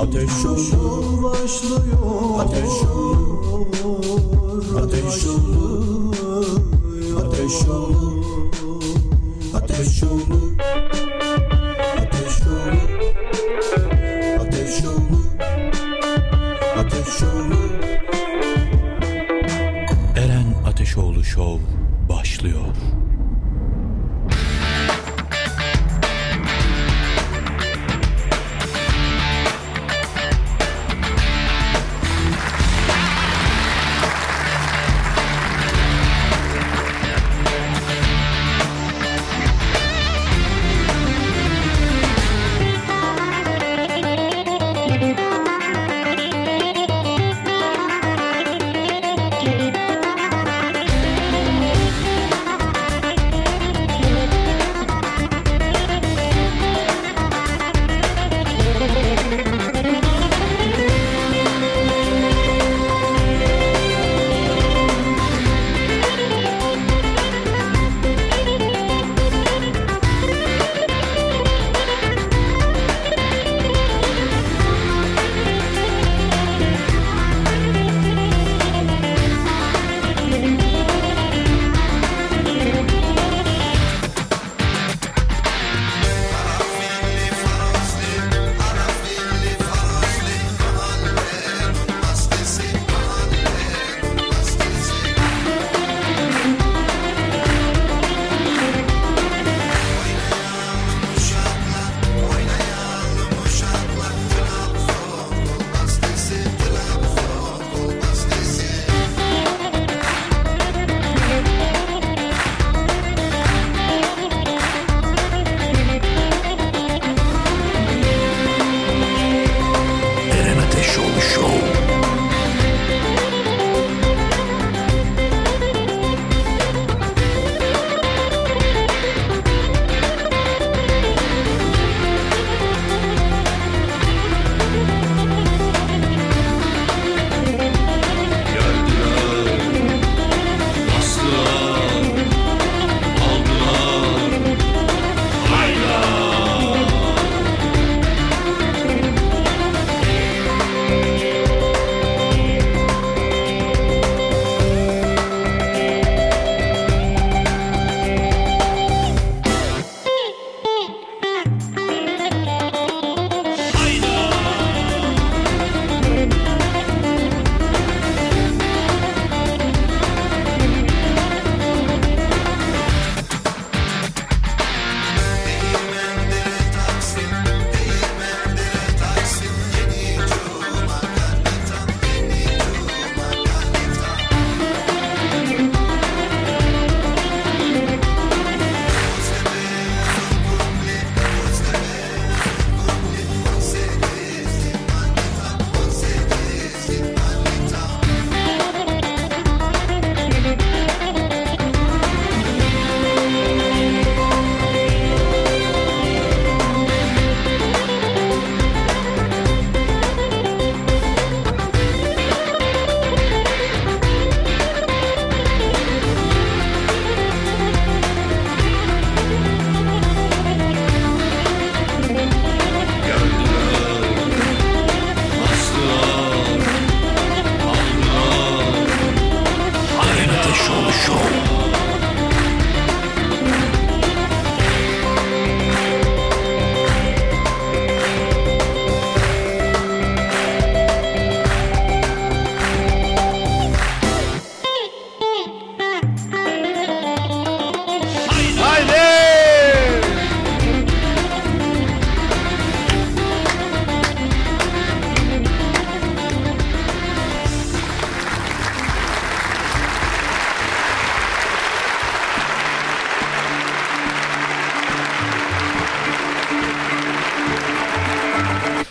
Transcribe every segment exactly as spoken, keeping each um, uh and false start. Ateşoğlu başlıyor. Ateşoğlu, Ateşoğlu, Ateşoğlu, Ateşoğlu, Ateşoğlu, Ateşoğlu. Eren Ateşoğlu Show başlıyor.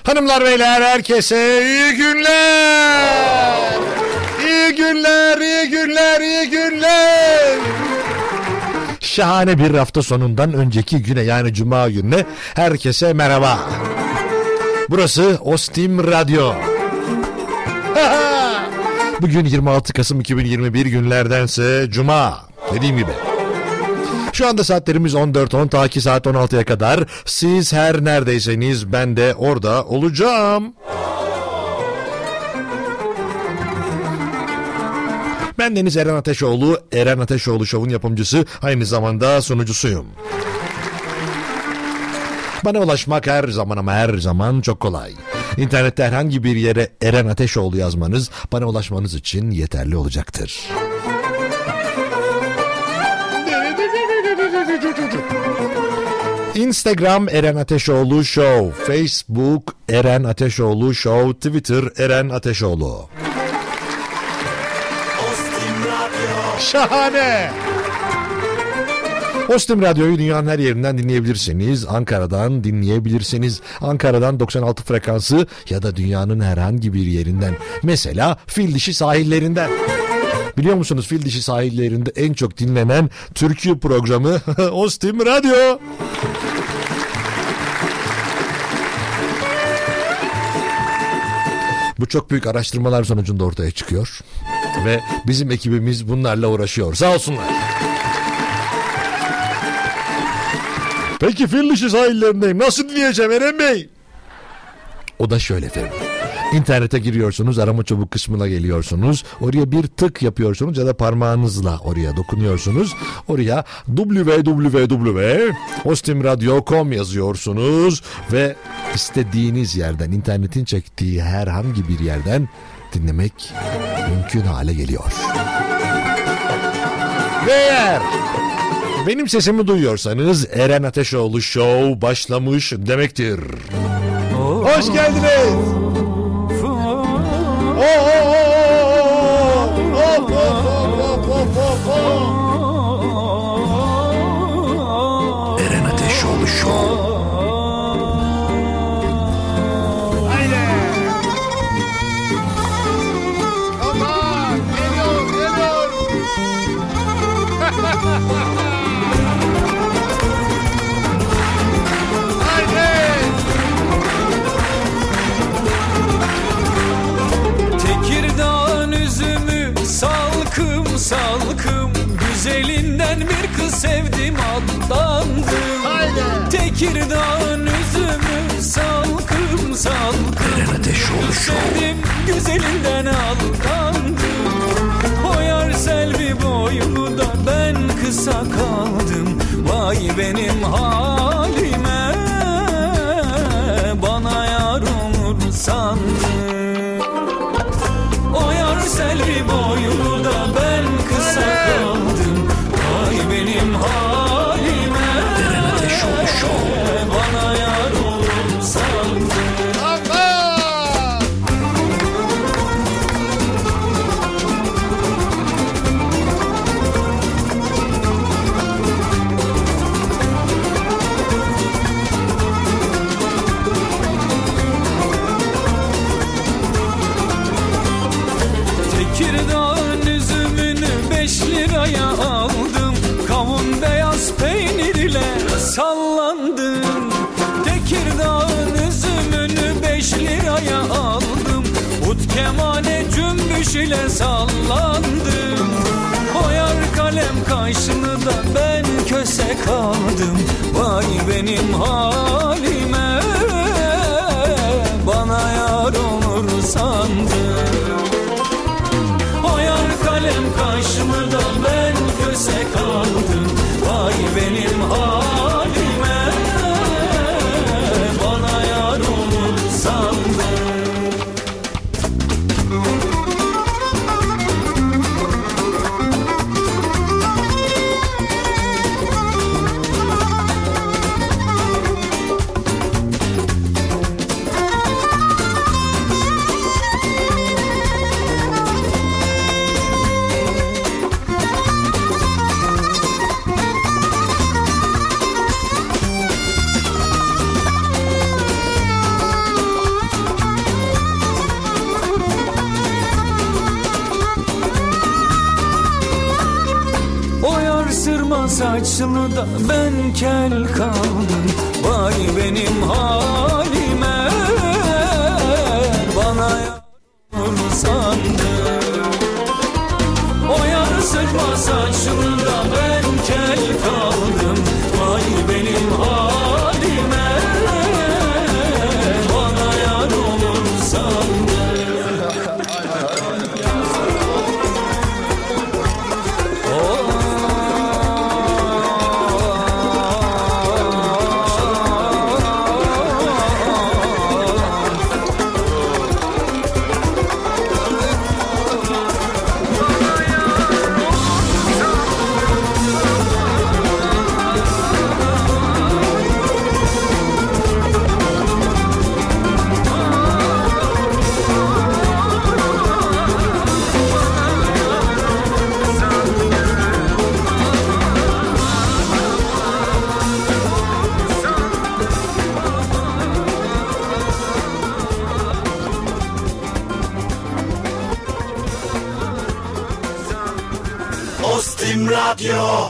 Hanımlar beyler herkese iyi günler. İyi günler, iyi günler, iyi günler. Şahane bir hafta sonundan önceki güne, yani cuma gününe herkese merhaba. Burası Ostim Radyo. Bugün yirmi altı Kasım iki bin yirmi bir, günlerdense cuma. Dediğim gibi. Şu anda saatlerimiz on dört on, ta ki saat on altıya kadar. Siz her neredeyseniz ben de orada olacağım. Ben Deniz Eren Ateşoğlu, Eren Ateşoğlu Show'un yapımcısı, aynı zamanda sunucusuyum. Bana ulaşmak her zaman ama her zaman çok kolay. İnternette herhangi bir yere Eren Ateşoğlu yazmanız bana ulaşmanız için yeterli olacaktır. Instagram Eren Ateşoğlu Show, Facebook Eren Ateşoğlu Show, Twitter Eren Ateşoğlu. Şahane! Ostim Radyo'yu dünyanın her yerinden dinleyebilirsiniz. Ankara'dan dinleyebilirsiniz. Ankara'dan doksan altı frekansı ya da dünyanın herhangi bir yerinden. Mesela fil dişi sahillerinden. Biliyor musunuz, fil dişi sahillerinde en çok dinlenen türkü programı Ostim Radyo. Bu çok büyük araştırmalar sonucunda ortaya çıkıyor. Ve bizim ekibimiz bunlarla uğraşıyor. Sağ olsunlar. Peki fil dişi sahillerindeyim. Nasıl dinleyeceğim Eren Bey? O da şöyle efendim. İnternete giriyorsunuz, arama çabuk kısmına geliyorsunuz. Oraya bir tık yapıyorsunuz ya da parmağınızla oraya dokunuyorsunuz. Oraya double-u double-u double-u nokta ostim radyo nokta com yazıyorsunuz ve istediğiniz yerden, internetin çektiği herhangi bir yerden dinlemek mümkün hale geliyor. Ve eğer benim sesimi duyuyorsanız Eren Ateşoğlu Show başlamış demektir. Hoş geldiniz. Oh, oh, oh, oh, oh, oh, oh, oh, oh. Eren Ateşoğlu Show. Aynen. Aman, geliyor, geliyor. Salkım salkım, güzelinden bir kız sevdim, atlandım. Haydi. Tekirdağ'ın üzümü salkım salkım, Eren Ateşoğlu sevdim, güzelinden aldandım. O yar selvi boylu da ben kısa kaldım. Vay benim halime, bana yar olur sandım. Selvi boyu da ben kısa kaldım. Vay benim halime, Eren Ateşoğlu Show, bana yar olur sandım. Aldım kavun beyaz peynirle sallandım. Tekirdağ'ın üzümünü beş liraya aldım. Ut kemane cümbüş ile sallandım. Koyar kalem kaşını da ben köse kaldım. Vay benim halime, bana yar olur sandım. Kalem karşımı da ben köse kaldım. Vay benim halime, bana yar olur sandım. Saçlı da ben kel kaldım. Vay benim halime, bana yar sandım. O yar sıkma saçlı da ben kel kaldım. Radyo.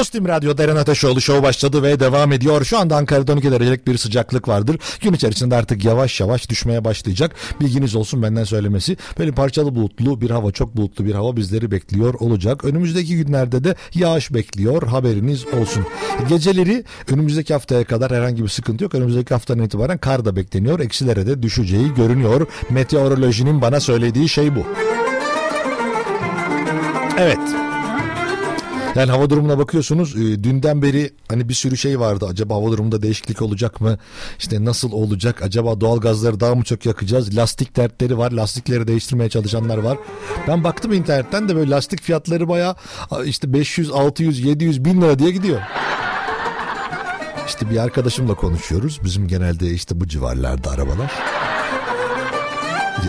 Ostim Radyo'da Eren Ateşoğlu Show başladı ve devam ediyor. Şu anda Ankara'da on iki derecelik bir sıcaklık vardır. Gün içerisinde artık yavaş yavaş düşmeye başlayacak. Bilginiz olsun benden söylemesi. Böyle parçalı bulutlu bir hava, çok bulutlu bir hava bizleri bekliyor olacak. Önümüzdeki günlerde de yağış bekliyor. Haberiniz olsun. Geceleri önümüzdeki haftaya kadar herhangi bir sıkıntı yok. Önümüzdeki haftadan itibaren kar da bekleniyor. Eksilere de düşeceği görünüyor. Meteorolojinin bana söylediği şey bu. Evet. Yani hava durumuna bakıyorsunuz, dünden beri hani bir sürü şey vardı. Acaba hava durumunda değişiklik olacak mı? İşte nasıl olacak? Acaba doğalgazları daha mı çok yakacağız? Lastik dertleri var. Lastikleri değiştirmeye çalışanlar var. Ben baktım internetten de böyle lastik fiyatları bayağı işte beş yüz, altı yüz, yedi yüz, bin lira diye gidiyor. İşte bir arkadaşımla konuşuyoruz. Bizim genelde işte bu civarlarda arabalar.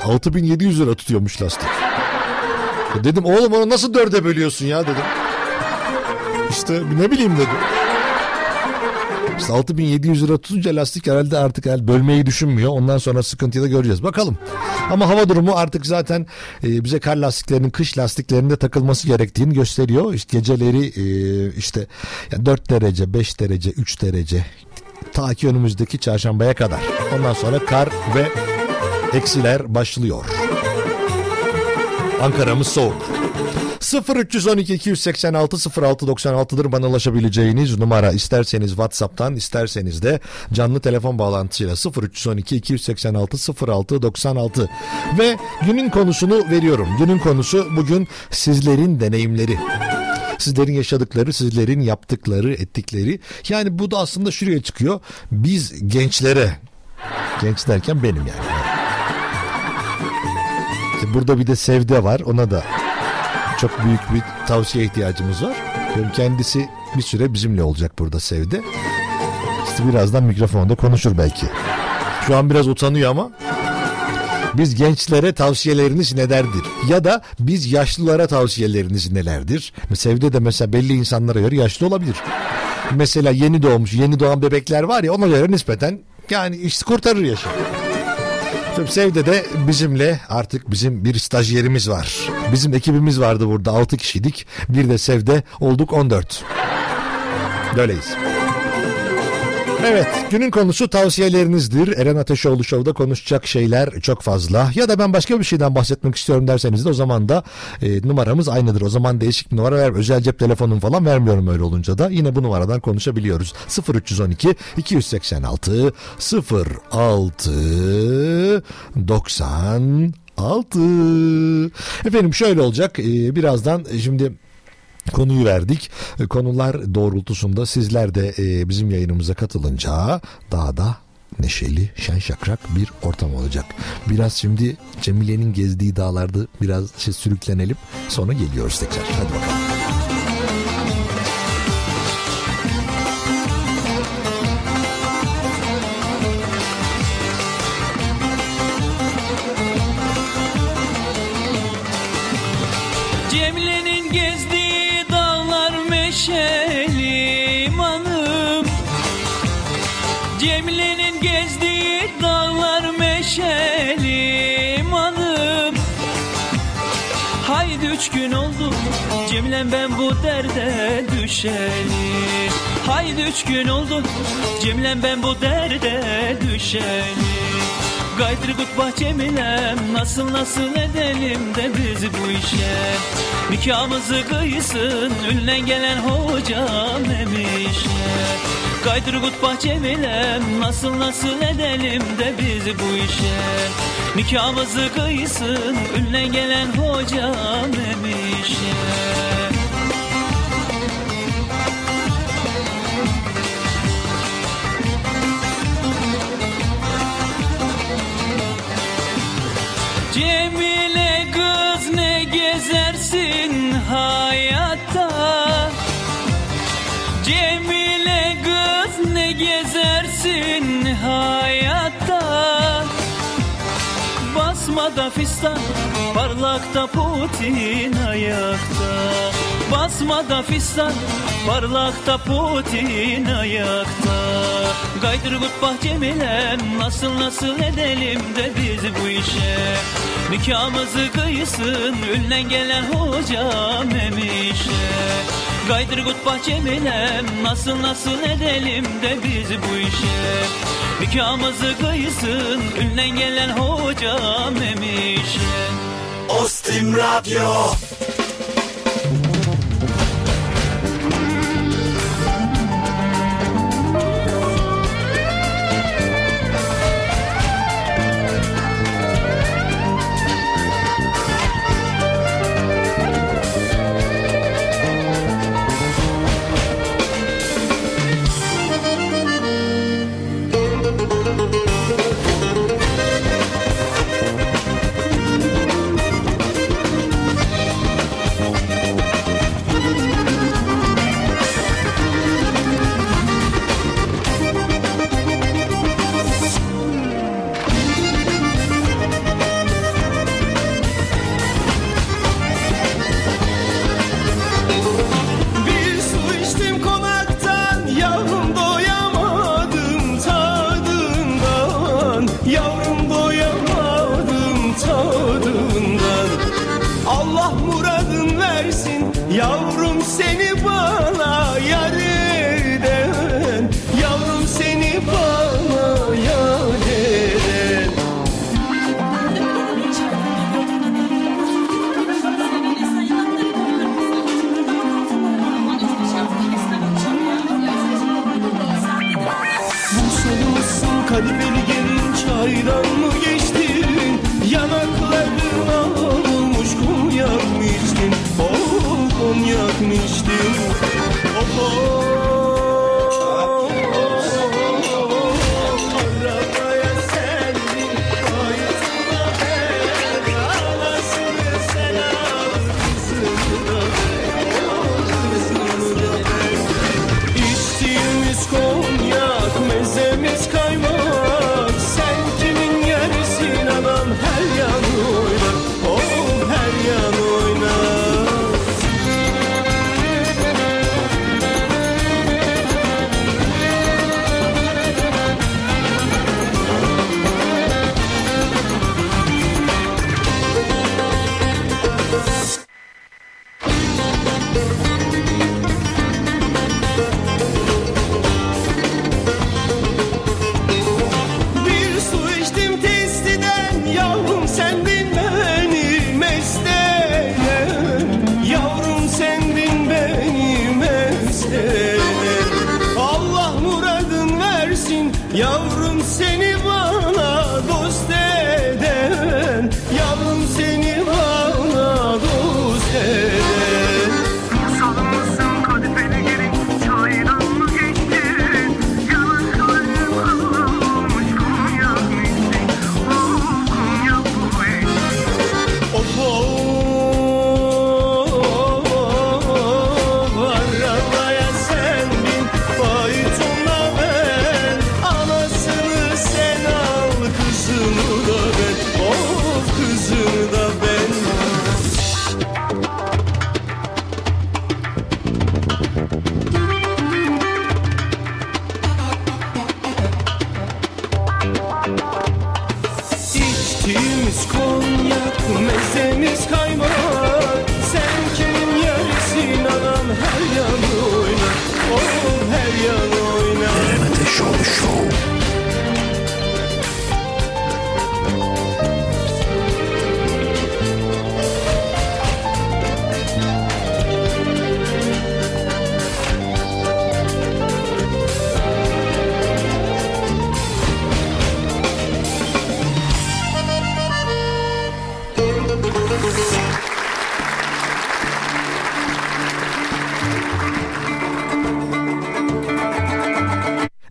altı bin yedi yüz lira tutuyormuş lastik. Dedim oğlum onu nasıl dörde bölüyorsun ya dedim. İşte ne bileyim dedi. İşte altı bin yedi yüz lira tutunca lastik herhalde artık herhalde bölmeyi düşünmüyor. Ondan sonra sıkıntıyı da göreceğiz. Bakalım. Ama hava durumu artık zaten bize kar lastiklerinin kış lastiklerinde takılması gerektiğini gösteriyor. İşte geceleri işte dört derece, beş derece, üç derece ta ki önümüzdeki çarşambaya kadar. Ondan sonra kar ve eksiler başlıyor. Ankara'mız soğuk. sıfır üç on iki iki yüz seksen altı sıfır altı doksan altı'dır bana ulaşabileceğiniz numara. İsterseniz WhatsApp'tan, isterseniz de canlı telefon bağlantısıyla sıfır üç on iki iki yüz seksen altı sıfır altı doksan altı. Ve günün konusunu veriyorum. Günün konusu bugün sizlerin deneyimleri. Sizlerin yaşadıkları, sizlerin yaptıkları, ettikleri. Yani bu da aslında şuraya çıkıyor. Biz gençlere, genç derken benim yani. Burada bir de Sevde var, ona da çok büyük bir tavsiye ihtiyacımız var. Kendisi bir süre bizimle olacak burada Sevde. İşte birazdan mikrofonda konuşur belki. Şu an biraz utanıyor ama biz gençlere tavsiyeleriniz nelerdir? Ya da biz yaşlılara tavsiyeleriniz nelerdir? Sevde de mesela belli insanlara göre yaşlı olabilir. Mesela yeni doğmuş, yeni doğan bebekler var ya, ona göre nispeten yani işte kurtarır yaşam. Sevde de bizimle, artık bizim bir stajyerimiz var. Bizim ekibimiz vardı burada, altı kişiydik. Bir de Sevde olduk on dört. Böyleyiz. Evet, günün konusu tavsiyelerinizdir. Eren Ateşoğlu Show'da konuşacak şeyler çok fazla. Ya da ben başka bir şeyden bahsetmek istiyorum derseniz de o zaman da e, numaramız aynıdır. O zaman değişik bir numara vermiyorum. Özel cep telefonum falan vermiyorum öyle olunca da. Yine bu numaradan konuşabiliyoruz. sıfır üç on iki iki yüz seksen altı sıfır altı doksan altı. Efendim şöyle olacak. E, birazdan şimdi... Konuyu verdik. Konular doğrultusunda sizler de bizim yayınımıza katılınca daha da neşeli, şen şakrak bir ortam olacak. Biraz şimdi Cemile'nin gezdiği dağlarda biraz şey sürüklenelim. Sonra geliyoruz tekrar. Hadi bakalım. Üç gün oldu Cemilem ben bu derde düşelim. Haydi üç gün oldu Cemilem ben bu derde düşelim. Gaydırgut bah Cemilem, nasıl nasıl edelim de biz bu işe. Nikahımızı kıysın ünlen gelen hocam emişe. Gaydırgut bah Cemilem, nasıl nasıl edelim de biz bu işe. Nikahımızı kıysın ünlen gelen hocam emişe. Cemile kız ne gezersin hayatta. Cemile kız ne gezersin hayatta. Basmada fistan, parlakta Putin ayakta. Basmada fistan, parlakta Putin ayakta. Gaydırgut bah Cemilem, nasıl nasıl edelim de biz bu işe. Nikahımızı kıysın ünlen gelen hocam emişe. Gaydırgut bah Cemilem, nasıl nasıl edelim de biz bu işe. Nikahımızı kıysın ünlen gelen hocam emişe. Ostim Radyo. Kadifeli genç aydan mı geçtin? Yanaklarına olmuş kum yakmıştın. Oh, kum yakmıştın. Oh, oh.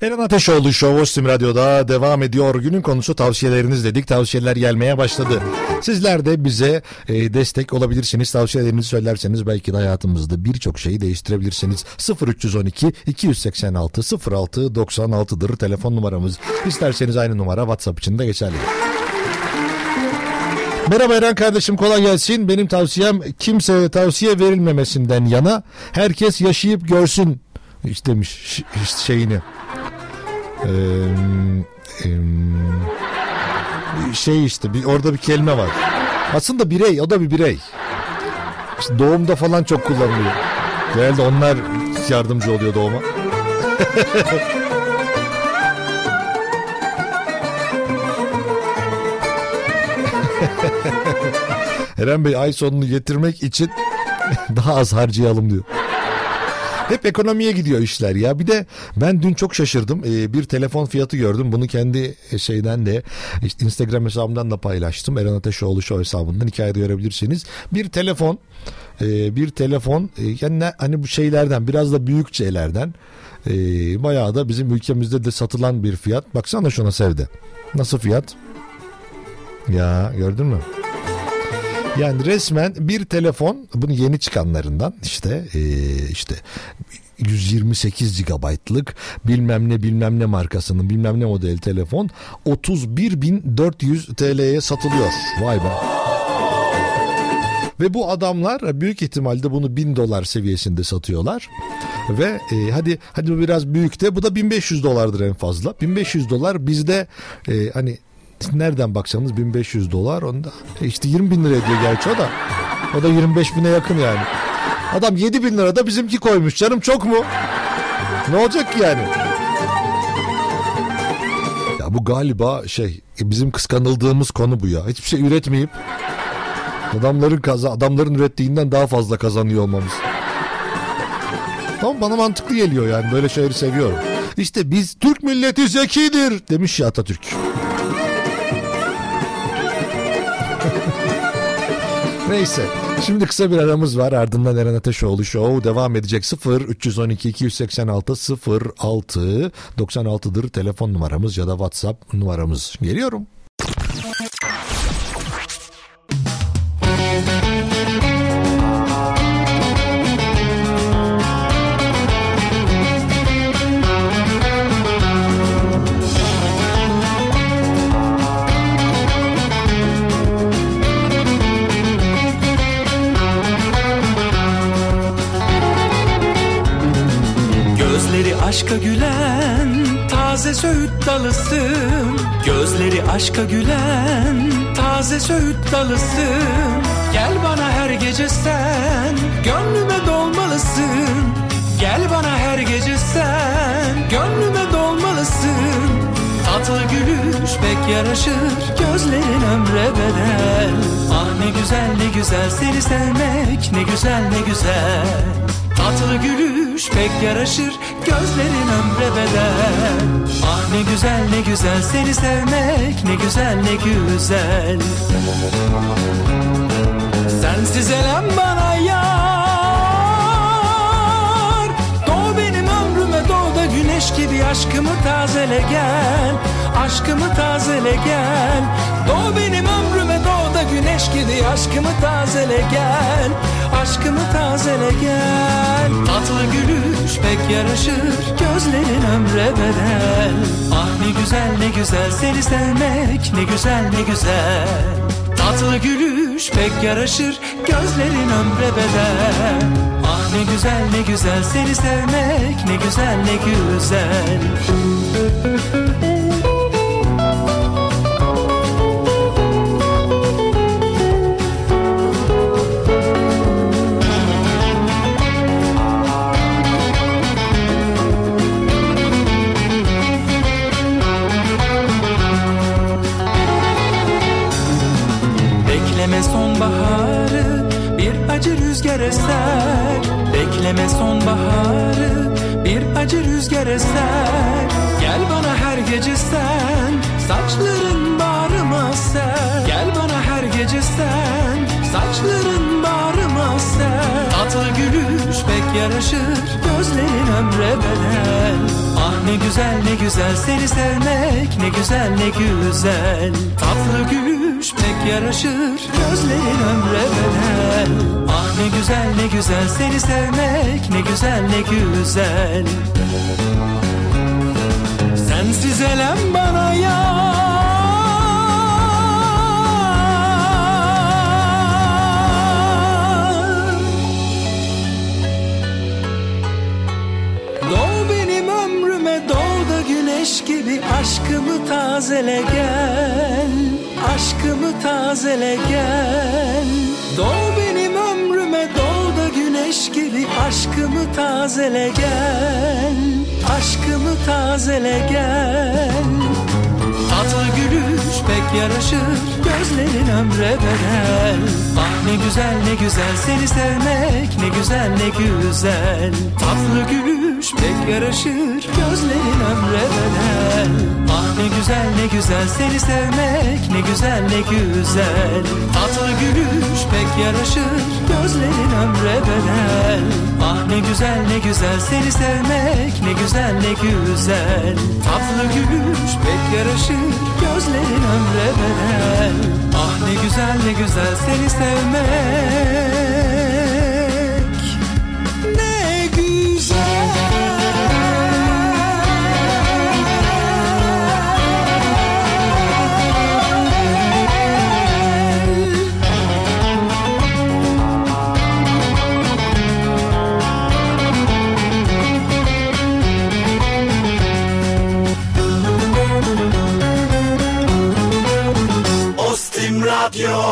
Eren Ateşoğlu Show Ostim Radyo'da devam ediyor. Günün konusu tavsiyeleriniz dedik. Tavsiyeler gelmeye başladı. Sizler de bize e, destek olabilirsiniz. Tavsiyelerinizi söylerseniz belki de hayatımızda birçok şeyi değiştirebilirsiniz. sıfır üç on iki iki seksen altı sıfır altı doksan altı'dır telefon numaramız. İsterseniz aynı numara WhatsApp için de geçerli. Merhaba Eren kardeşim, kolay gelsin. Benim tavsiyem kimseye tavsiye verilmemesinden yana, herkes yaşayıp görsün işte demiş şeyini. Ee, şey işte bir, orada bir kelime var. Aslında birey, o da bir birey. İşte doğumda falan çok kullanılıyor. Genelde onlar yardımcı oluyor doğuma. Eren Bey ay sonunu getirmek için daha az harcayalım diyor. Hep ekonomiye gidiyor işler ya. Bir de ben dün çok şaşırdım. Ee, bir telefon fiyatı gördüm. Bunu kendi şeyden de işte Instagram hesabımdan da paylaştım. Eren Ateşoğlu Show hesabından hikayede görebilirsiniz. Bir telefon e, bir telefon e, yani hani bu şeylerden biraz da büyük şeylerden e, bayağı da bizim ülkemizde de satılan bir fiyat. Baksana şuna Sevde. Nasıl fiyat? Ya gördün mü? Yani resmen bir telefon, bunun yeni çıkanlarından işte ee, işte yüz yirmi sekiz gigabaytlık bilmem ne bilmem ne markasının bilmem ne model telefon otuz bir bin dört yüz TL'ye satılıyor. Vay be. Ve bu adamlar büyük ihtimalle bunu bin dolar seviyesinde satıyorlar. Ve e, hadi hadi bu biraz büyük de, bu da bin beş yüz dolardır en fazla. bin beş yüz dolar bizde e, hani nereden baksanız bin beş yüz dolar onda işte yirmi bin lira ediyor gerçi, o da o da yirmi beş bine yakın yani. Adam yedi bin lira da bizimki koymuş canım, çok mu? Ne olacak ki yani? Ya bu galiba şey, bizim kıskanıldığımız konu bu ya. Hiçbir şey üretmeyip adamların kaza adamların ürettiğinden daha fazla kazanıyor olmamız. Tamam, bana mantıklı geliyor yani, böyle şeyleri seviyorum. İşte biz Türk milleti zekidir demiş ya Atatürk. Neyse. Şimdi kısa bir aramız var. Ardından Eren Ateşoğlu Show devam edecek. sıfır üç on iki iki seksen altı sıfır altı doksan altı'dır telefon numaramız ya da WhatsApp numaramız. Geliyorum. Aşka gülen taze söğüt dalısın, gözleri aşka gülen taze söğüt dalısın. Gel bana her gece sen, gönlüme dolmalısın. Gel bana her gece sen, gönlüme dolmalısın. Tatlı gülüş pek yaraşır, gözlerin ömre bedel. Ah ne güzel ne güzel seni sevmek, ne güzel ne güzel. Tatlı gülüş pek yaraşır, gözlerin ömre bedel. Ah ne güzel ne güzel seni sevmek, ne güzel ne güzel. Sensiz elem bana yar, doğ benim ömrüme, doğ da güneş gibi aşkımı tazele gel. Aşkımı tazele gel, doğ benim ömrüme, doğ da güneş gibi aşkımı tazele gel. Aşkımı tazele gel. Tatlı gülüş pek yaraşır, gözlerin ömre bedel. Ah ne güzel ne güzel seni sevmek, ne güzel ne güzel. Tatlı gülüş pek yaraşır, gözlerin ömre bedel. Ah ne güzel ne güzel seni sevmek, ne güzel ne güzel. Sonbaharı bir acı rüzgar eser. Bekleme sonbaharı bir acı rüzgar eser. Gel bana her gece sen, saçların bağrıma ser. Gel bana her gece sen, saçların bağrıma ser. Tatlı gülüş pek yaraşır, gözlerin ömre bedel. Ah ne güzel ne güzel seni sevmek, ne güzel ne güzel. Tatlı gülüş pek yaraşır, gözlerin ömre bedel. Ah ne güzel ne güzel seni sevmek, ne güzel ne güzel. Sensiz elem bana yar, doğ benim ömrüme, doğ da güneş gibi aşkımı tazele gel. Aşkımı tazele gel, doğ benim ömrüme, doğ da güneş gibi aşkımı tazele gel, aşkımı tazele gel. Tatlı gülüş pek yaraşır, gözlerin ömre bedel. Ah ne güzel ne güzel seni sevmek, ne güzel ne güzel. Tatlı gülüş pek yaraşır, gözlerin ömre bedel. Ah ne güzel ne güzel seni sevmek, ne güzel ne güzel. Tatlı gülüş pek yaraşır, gözlerin ömre bedel. Ah ne güzel ne güzel seni sevmek, ne güzel ne güzel. Tatlı gülüş pek yaraşır, gözlerin ömre bedel. Ah ne güzel ne güzel seni sevmek, ne güzel. Radyo.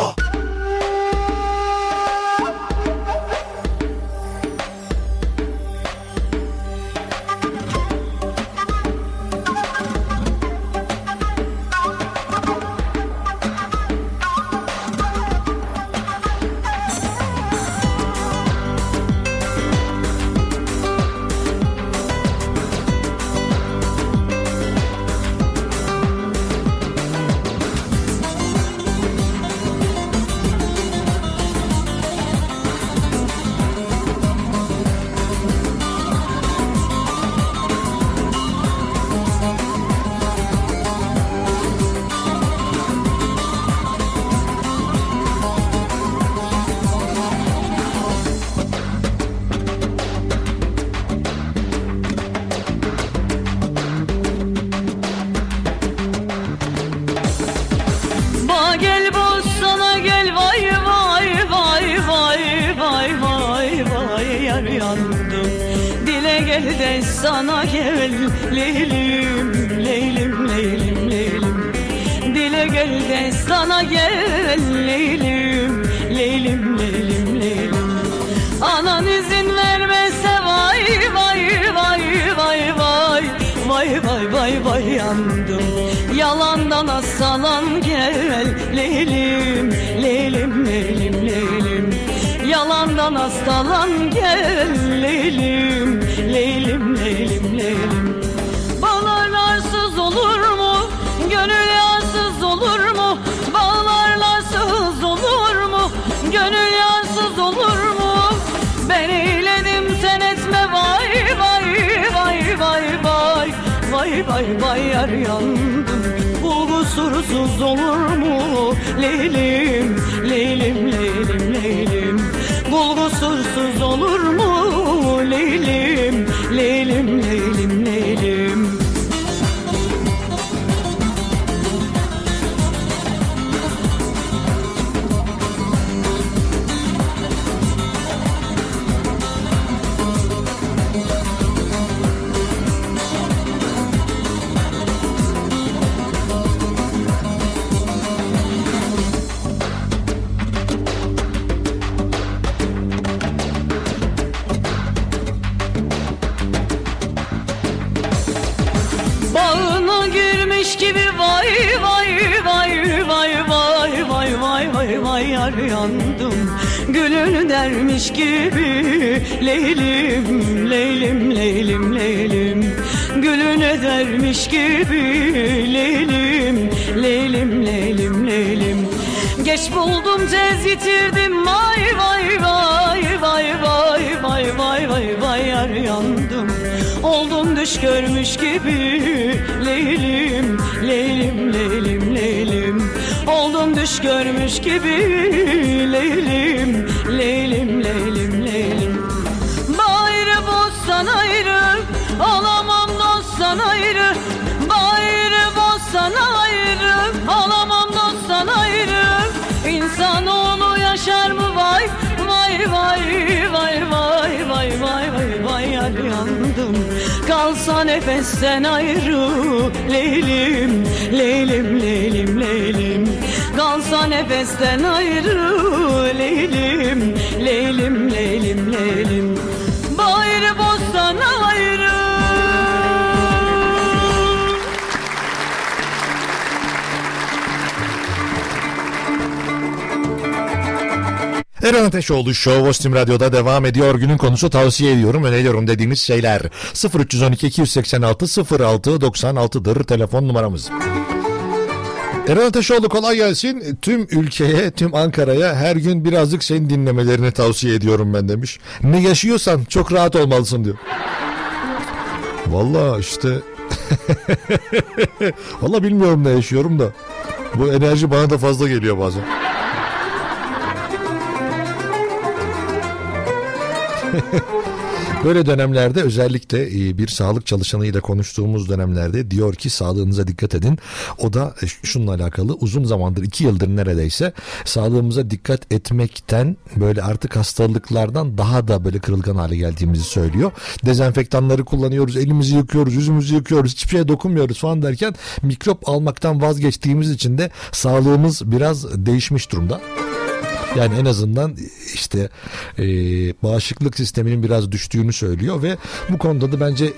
de sana gel Leylim, Leylim, Leylim, Leylim. Dile gel de sana gel Leylim, Leylim, Leylim, Leylim. Anan izin vermezse vay vay vay vay vay vay vay vay vay yandım. Yalandan asalan gel Leylim, Leylim, Leylim, Leylim. Yalandan hastalan gel Leylim, Leylim, Leylim, Leylim. Bağlar larsız olur mu? Gönül yarsız olur mu? Bağlar larsız olur mu? Gönül yarsız olur mu? Ben eyledim sen etme vay vay vay vay vay vay vay vay yar yandım. Bu kusursuz olur mu? Leylim, Leylim, Leylim, Leylim. Bulgusursuz olur mu Leylim, Leylim, Leylim, Leylim. Yandım gülün dermiş gibi Leylim, Leylim, Leylim, Leylim. Gülüne dermiş gibi Leylim, Leylim, Leylim, Leylim. Geç buldum tez yitirdim vay vay vay vay vay vay vay vay vay yar yandım. Oldum düş görmüş gibi Leylim, Leylim, Leylim, Leylim. Oldum düş görmüş gibi Leylim, Leylim, Leylim, Leylim. Bayrı bozsan ayrı, alamam dostsan ayrı. Bayrı bozsan ayrı, alamam dostsan ayrı. İnsanoğlu yaşar mı vay, vay, vay, vay, vay, vay, vay, vay, vay yar yandım. Kalsa nefesten ayrı, Leylim, Leylim, Leylim, Leylim. Kalsa nefesten ayrı, Leylim, Leylim, Leylim, Leylim. Bayrı bozsan ayrı. Eren Ateşoğlu Show Ostim Radyo'da devam ediyor. Günün konusu tavsiye ediyorum, öneriyorum dediğimiz şeyler. sıfır üç on iki iki yüz seksen altı sıfır altı doksan altı'dır telefon numaramız. Eren Ateşoğlu kolay gelsin. Tüm ülkeye, tüm Ankara'ya her gün birazcık senin dinlemelerini tavsiye ediyorum ben demiş. Ne yaşıyorsan çok rahat olmalısın diyor. Vallahi işte. Vallahi bilmiyorum ne yaşıyorum da. Bu enerji bana da fazla geliyor bazen. Böyle dönemlerde özellikle bir sağlık çalışanıyla konuştuğumuz dönemlerde diyor ki sağlığınıza dikkat edin. O da şununla alakalı uzun zamandır iki yıldır neredeyse sağlığımıza dikkat etmekten böyle artık hastalıklardan daha da böyle kırılgan hale geldiğimizi söylüyor. Dezenfektanları kullanıyoruz, elimizi yıkıyoruz, yüzümüzü yıkıyoruz, hiçbir şeye dokunmuyoruz falan derken mikrop almaktan vazgeçtiğimiz için de sağlığımız biraz değişmiş durumda. Yani en azından işte e, bağışıklık sisteminin biraz düştüğünü söylüyor ve bu konuda da bence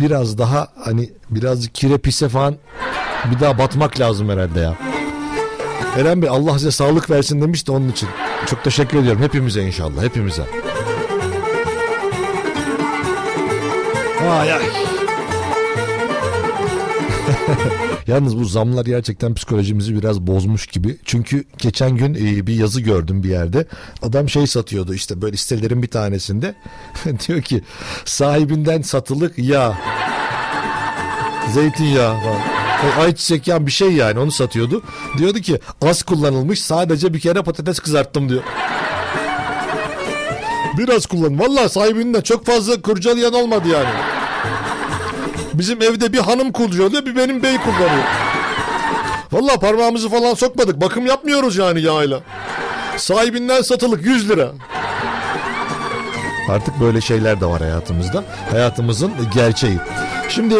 biraz daha hani birazcık kire pise falan bir daha batmak lazım herhalde ya. Eren Bey Allah size sağlık versin demiş de onun için. Çok teşekkür ediyorum hepimize inşallah hepimize. Ay ay. Yalnız bu zamlar gerçekten psikolojimizi biraz bozmuş gibi. Çünkü geçen gün bir yazı gördüm bir yerde. Adam şey satıyordu işte böyle sitelerin bir tanesinde. Diyor ki sahibinden satılık yağ. Zeytinyağı. Ayçiçek yağı bir şey yani onu satıyordu. Diyordu ki az kullanılmış sadece bir kere patates kızarttım diyor. Biraz kullan. Vallahi sahibinden çok fazla kurcalayan olmadı yani. Bizim evde bir hanım kullanıyor, bir benim bey kullanıyor. Vallahi parmağımızı falan sokmadık. Bakım yapmıyoruz yani yağıyla. Sahibinden satılık yüz lira. Artık böyle şeyler de var hayatımızda. Hayatımızın gerçeği. Şimdi,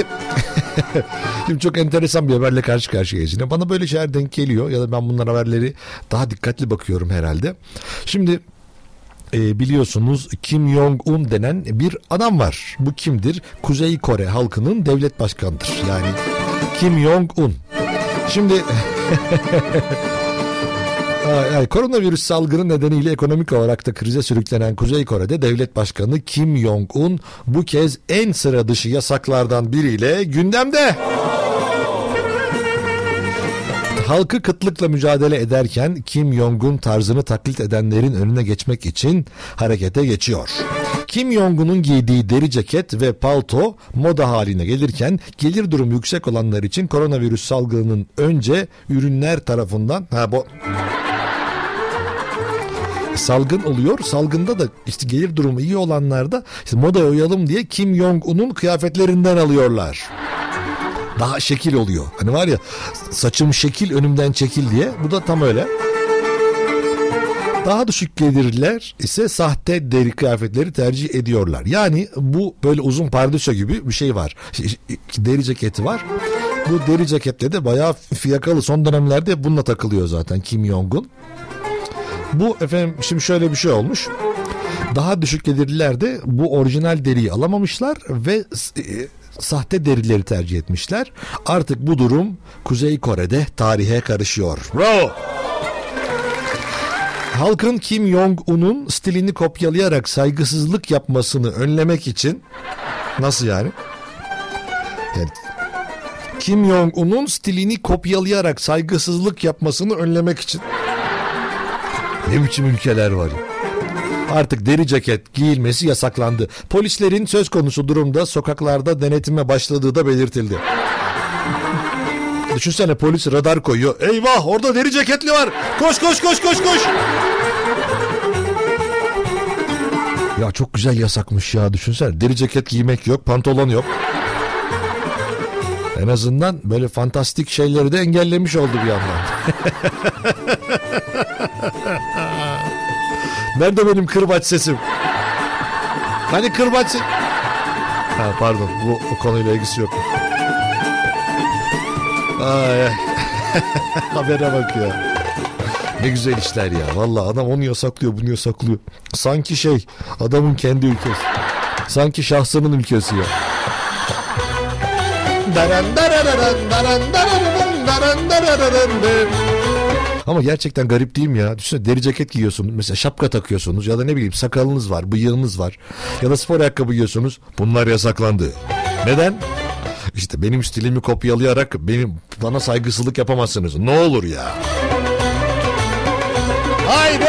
şimdi çok enteresan bir haberle karşı karşıyayız. Yine bana böyle şeyler denk geliyor ya da ben bunlara haberleri daha dikkatli bakıyorum herhalde. Şimdi E, biliyorsunuz Kim Jong-un denen bir adam var. Bu kimdir? Kuzey Kore halkının devlet başkanıdır. Yani Kim Jong-un. Şimdi yani koronavirüs salgını nedeniyle ekonomik olarak da krize sürüklenen Kuzey Kore'de devlet başkanı Kim Jong-un bu kez en sıra dışı yasaklardan biriyle gündemde. Halkı kıtlıkla mücadele ederken Kim Jong-un tarzını taklit edenlerin önüne geçmek için harekete geçiyor. Kim Jong-un'un giydiği deri ceket ve palto moda haline gelirken gelir durumu yüksek olanlar için koronavirüs salgınının önce ürünler tarafından... Ha bu... Salgın oluyor. Salgında da işte gelir durumu iyi olanlar da işte modaya uyalım diye Kim Jong-un'un kıyafetlerinden alıyorlar. Daha şekil oluyor. Hani var ya, saçım şekil önümden çekil diye. Bu da tam öyle. Daha düşük gelirler ise sahte deri kıyafetleri tercih ediyorlar. Yani bu böyle uzun pardösü gibi bir şey var. Deri ceketi var. Bu deri ceketle de bayağı fiyakalı. Son dönemlerde bununla takılıyor zaten Kim Jong-un. Bu efendim şimdi şöyle bir şey olmuş. Daha düşük gelirliler de bu orijinal deriyi alamamışlar ve e, sahte derileri tercih etmişler. Artık bu durum Kuzey Kore'de tarihe karışıyor. Bravo! Halkın Kim Jong-un'un stilini kopyalayarak saygısızlık yapmasını önlemek için... Nasıl yani? Evet. Kim Jong-un'un stilini kopyalayarak saygısızlık yapmasını önlemek için... Ne biçim ülkeler var ya? Artık deri ceket giyilmesi yasaklandı. Polislerin söz konusu durumda sokaklarda denetime başladığı da belirtildi. Düşünsene, polis radar koyuyor. Eyvah, orada deri ceketli var. Koş koş koş koş koş. Ya çok güzel yasakmış ya, düşünsene. Deri ceket giymek yok, pantolon yok. En azından böyle fantastik şeyleri de engellemiş oldu bir yandan. Nerede benim kırbaç sesim? Hani kırbaç sesim? Ha, pardon, bu konuyla ilgisi yok. Ay, habere bak ya. Ne güzel işler ya. Vallahi adam onu yasaklıyor, bunu yasaklıyor. Sanki şey, adamın kendi ülkesi. Sanki şahsının ülkesi ya. Ama gerçekten garip değil mi ya? Düşünsene, deri ceket giyiyorsunuz. Mesela şapka takıyorsunuz ya da ne bileyim sakalınız var, bıyığınız var. Ya da spor ayakkabı giyiyorsunuz. Bunlar yasaklandı. Neden? İşte benim stilimi kopyalayarak benim bana saygısızlık yapamazsınız. Ne olur ya. Haydi!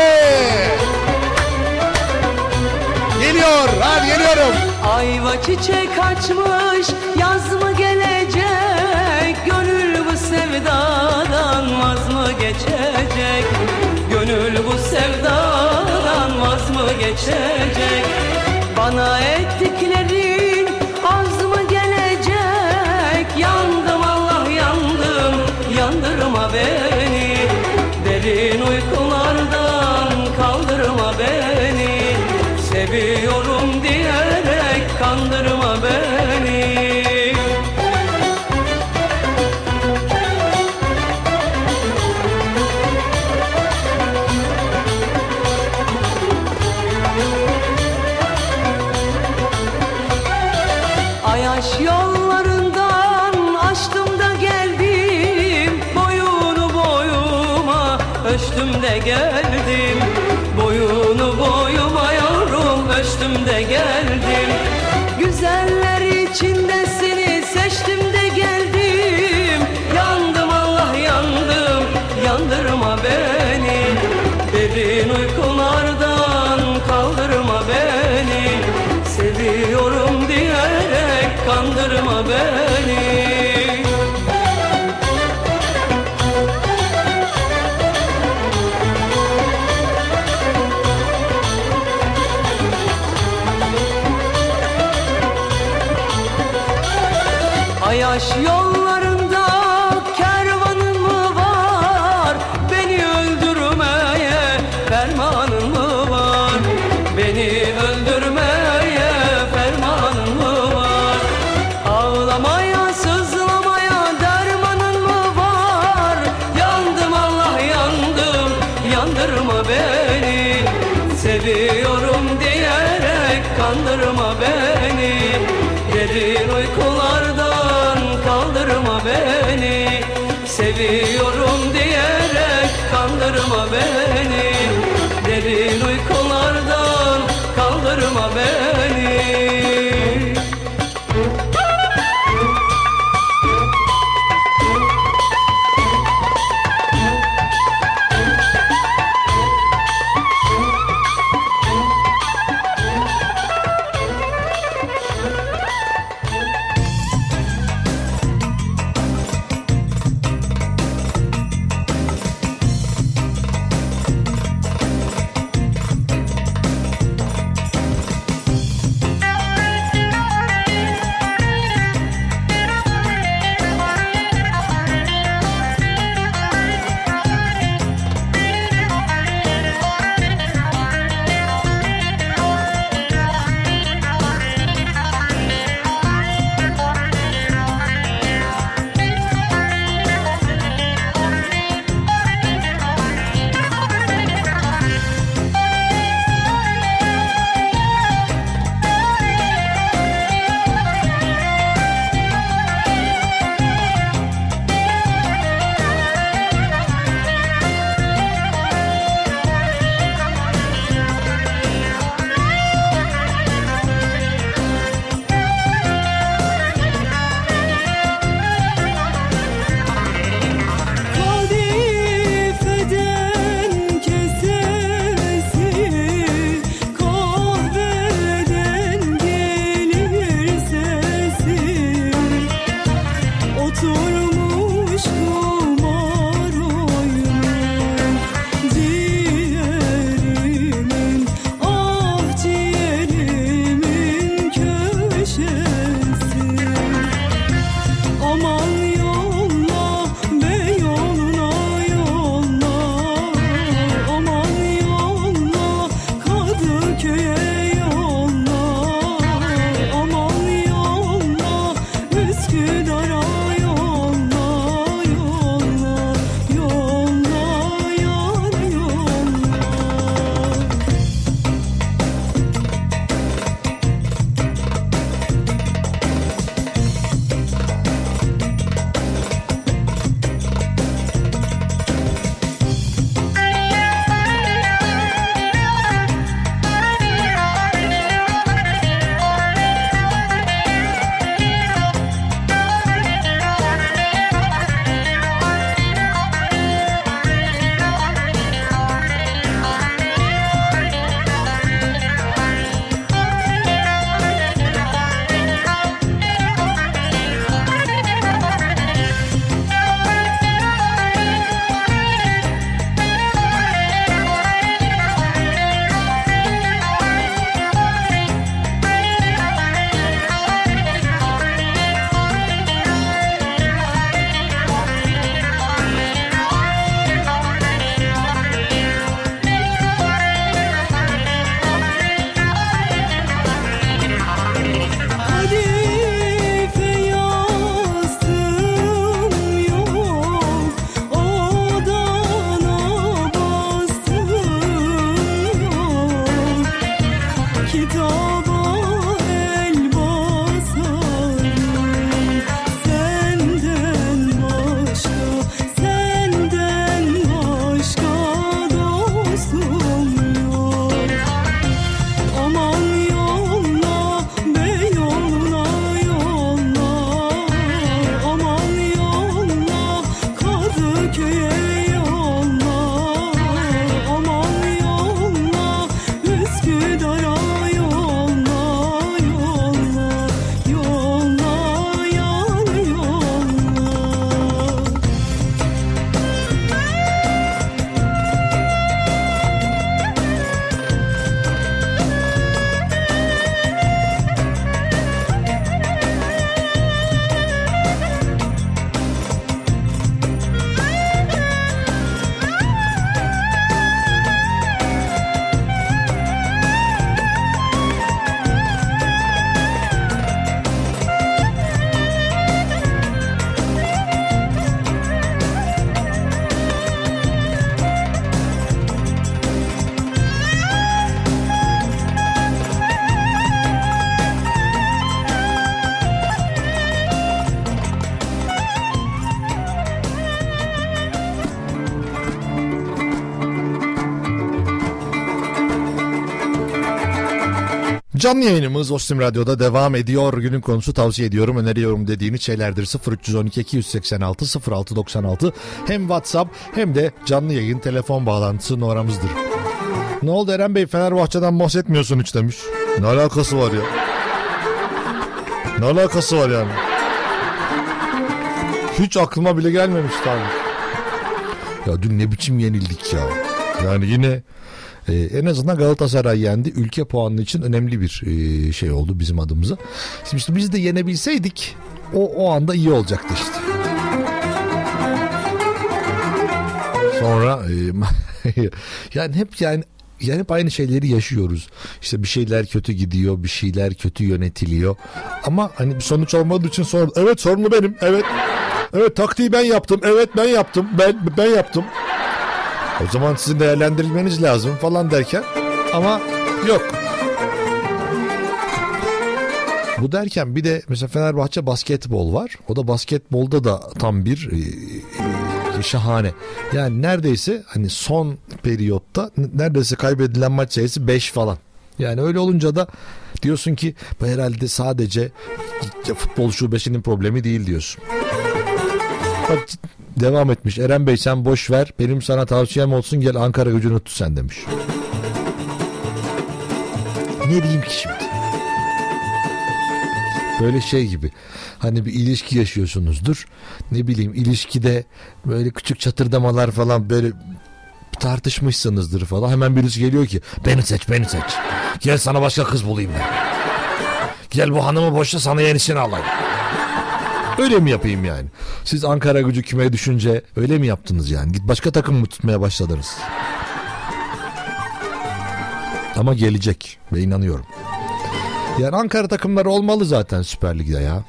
Geliyor, hadi geliyorum. Ayva çiçek açmış, yaz mı gelecek? Gönül bu sevdadan vaz mı geçecek? Gönül bu sevdadan vaz mı geçecek? Bana ettiklerin az mı gelecek? Yandım Allah yandım, yandırma beni. Derin uykulardan kaldırma beni. Seviyorum diyerek kandırma beni. Geldim boyunu boyuma yavrum, ölçtüm de geldim. Güzeller içinde seni seçtim de geldim. Yandım Allah yandım, yandırma beni. Derin uykulardan kaldırma beni. Seviyorum diyerek kandırma beni. Yaş yollarında kervanın mı var? Beni öldürmeye fermanın mı var? Beni öldürme. beni, seviyorum diyerek kandırma beni, derin uykulardan kaldırma beni. Güdar ayağına yol. Canlı yayınımız Ostim Radyo'da devam ediyor. Günün konusu tavsiye ediyorum, öneriyorum dediğiniz şeylerdir. sıfır üç on iki iki yüz seksen altı sıfır altı doksan altı hem WhatsApp hem de canlı yayın telefon bağlantısı numaramızdır. Ne oldu Eren Bey, Fenerbahçe'den bahsetmiyorsun hiç demiş. Ne alakası var ya? Ne alakası var yani? Hiç aklıma bile gelmemiş tabii. Ya dün ne biçim yenildik ya. Yani yine... Ee, en azından Galatasaray yendi. Ülke puanı için önemli bir e, şey oldu bizim adımıza. Şimdi işte biz de yenebilseydik o o anda iyi olacaktı işte. Sonra e, yani hep yani yani hep aynı şeyleri yaşıyoruz. İşte bir şeyler kötü gidiyor, bir şeyler kötü yönetiliyor. Ama hani bir sonuç olmadığı için sorun. Evet, sorunu benim. Evet. Evet, taktiği ben yaptım. Evet, ben yaptım. Ben ben yaptım. O zaman sizin değerlendirilmeniz lazım falan derken, ama yok. Bu derken bir de mesela Fenerbahçe basketbol var. O da basketbolda da tam bir e, şahane. Yani neredeyse hani son periyotta neredeyse kaybedilen maç sayısı beş falan. Yani öyle olunca da diyorsun ki herhalde sadece futbol şubesinin problemi değil diyorsun. Bak, devam etmiş. Eren Bey sen boş ver. Benim sana tavsiyem olsun, gel Ankara Gücü'nü tut sen demiş. Ne diyeyim ki şimdi? Böyle şey gibi. Hani bir ilişki yaşıyorsunuzdur. Ne bileyim, ilişkide böyle küçük çatırdamalar falan, böyle tartışmışsınızdır falan. Hemen birisi geliyor ki beni seç, beni seç. Gel sana başka kız bulayım ben. Gel bu hanımı boşla, sana yenisini alayım. Öyle mi yapayım yani? Siz Ankara Gücü kümeye düşünce öyle mi yaptınız yani? Git başka takım mı tutmaya başladınız? Ama gelecek ve inanıyorum. Yani Ankara takımları olmalı zaten Süper Lig'de ya.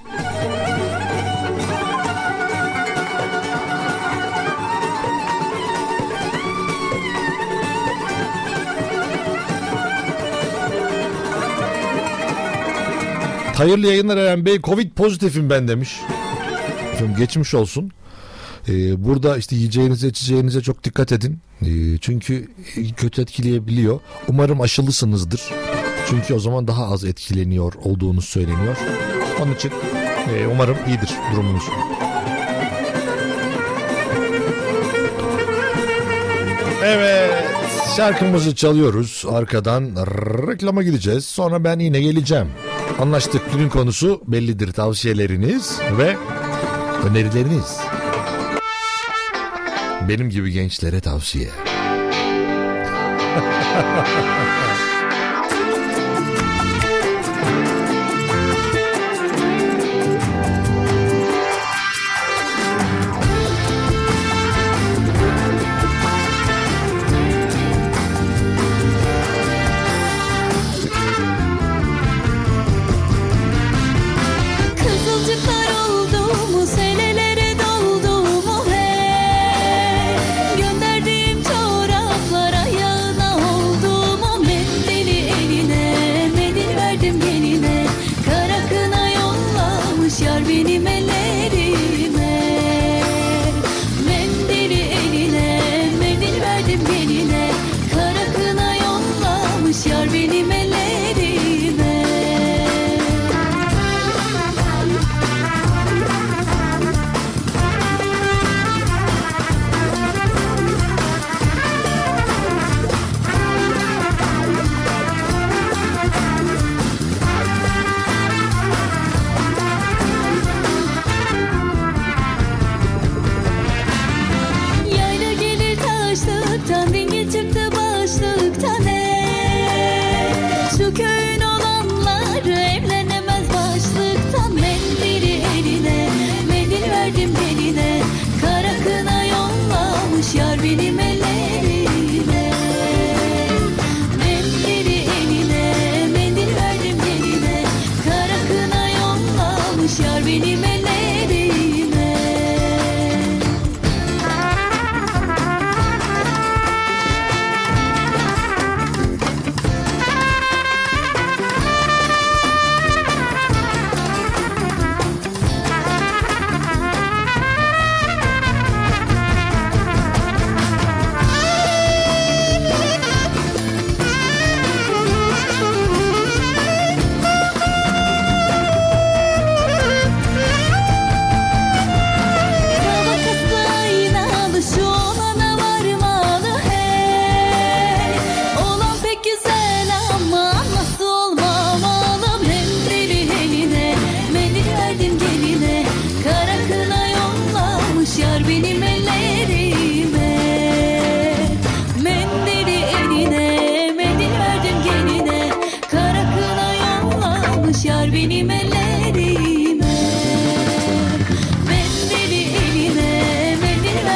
Hayırlı yayınlar Eren Bey. Covid pozitifim ben demiş. Efendim, geçmiş olsun. Ee, burada işte yiyeceğinize içeceğinize çok dikkat edin. Ee, çünkü kötü etkileyebiliyor. Umarım aşılısınızdır. Çünkü o zaman daha az etkileniyor olduğunuz söyleniyor. Onun için e, umarım iyidir durumunuz. Evet. Şarkımızı çalıyoruz. Arkadan reklama gideceğiz. Sonra ben yine geleceğim. Anlaştık. Günün konusu bellidir. Tavsiyeleriniz ve önerileriniz. Benim gibi gençlere tavsiye. Gönderdiğim çoraplara yağına oldu mu?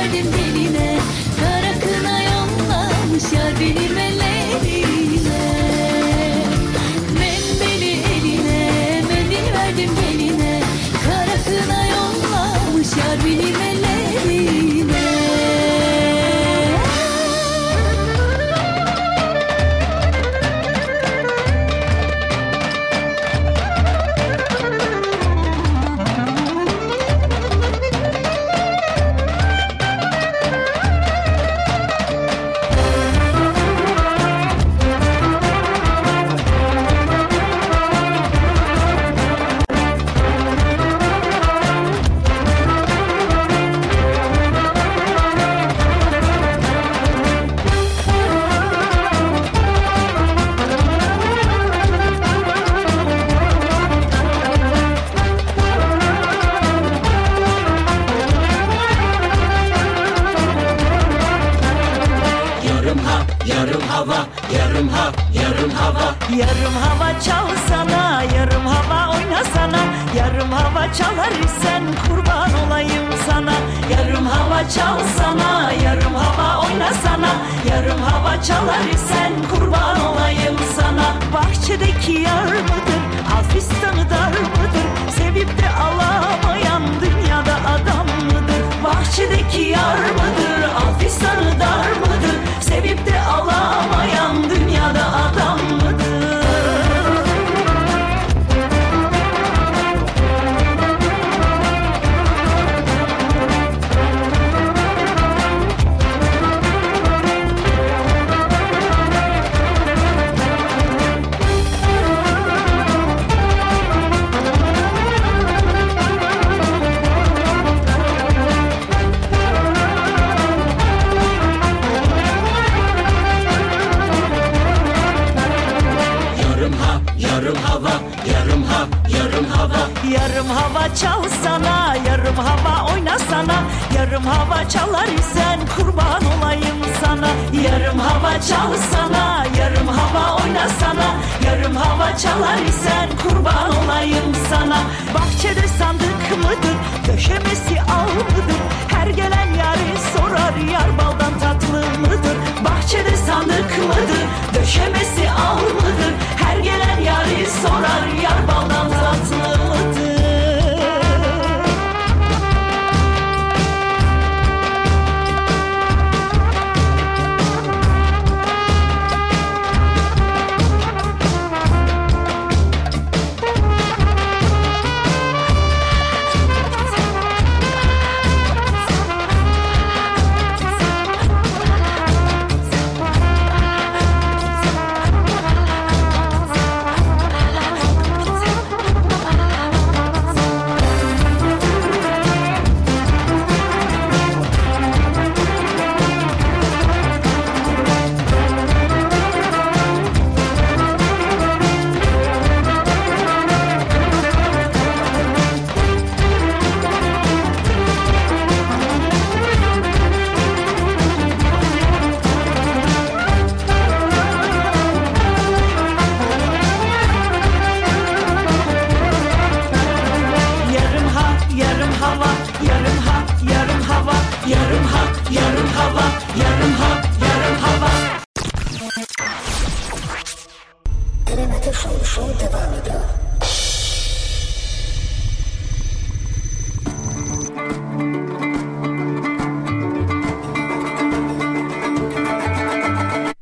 verdim beline, kara kına yollamış yar benim ellerine. Membeli eline, mendil verdim beline, kara kına yollamış yar benim ellerine.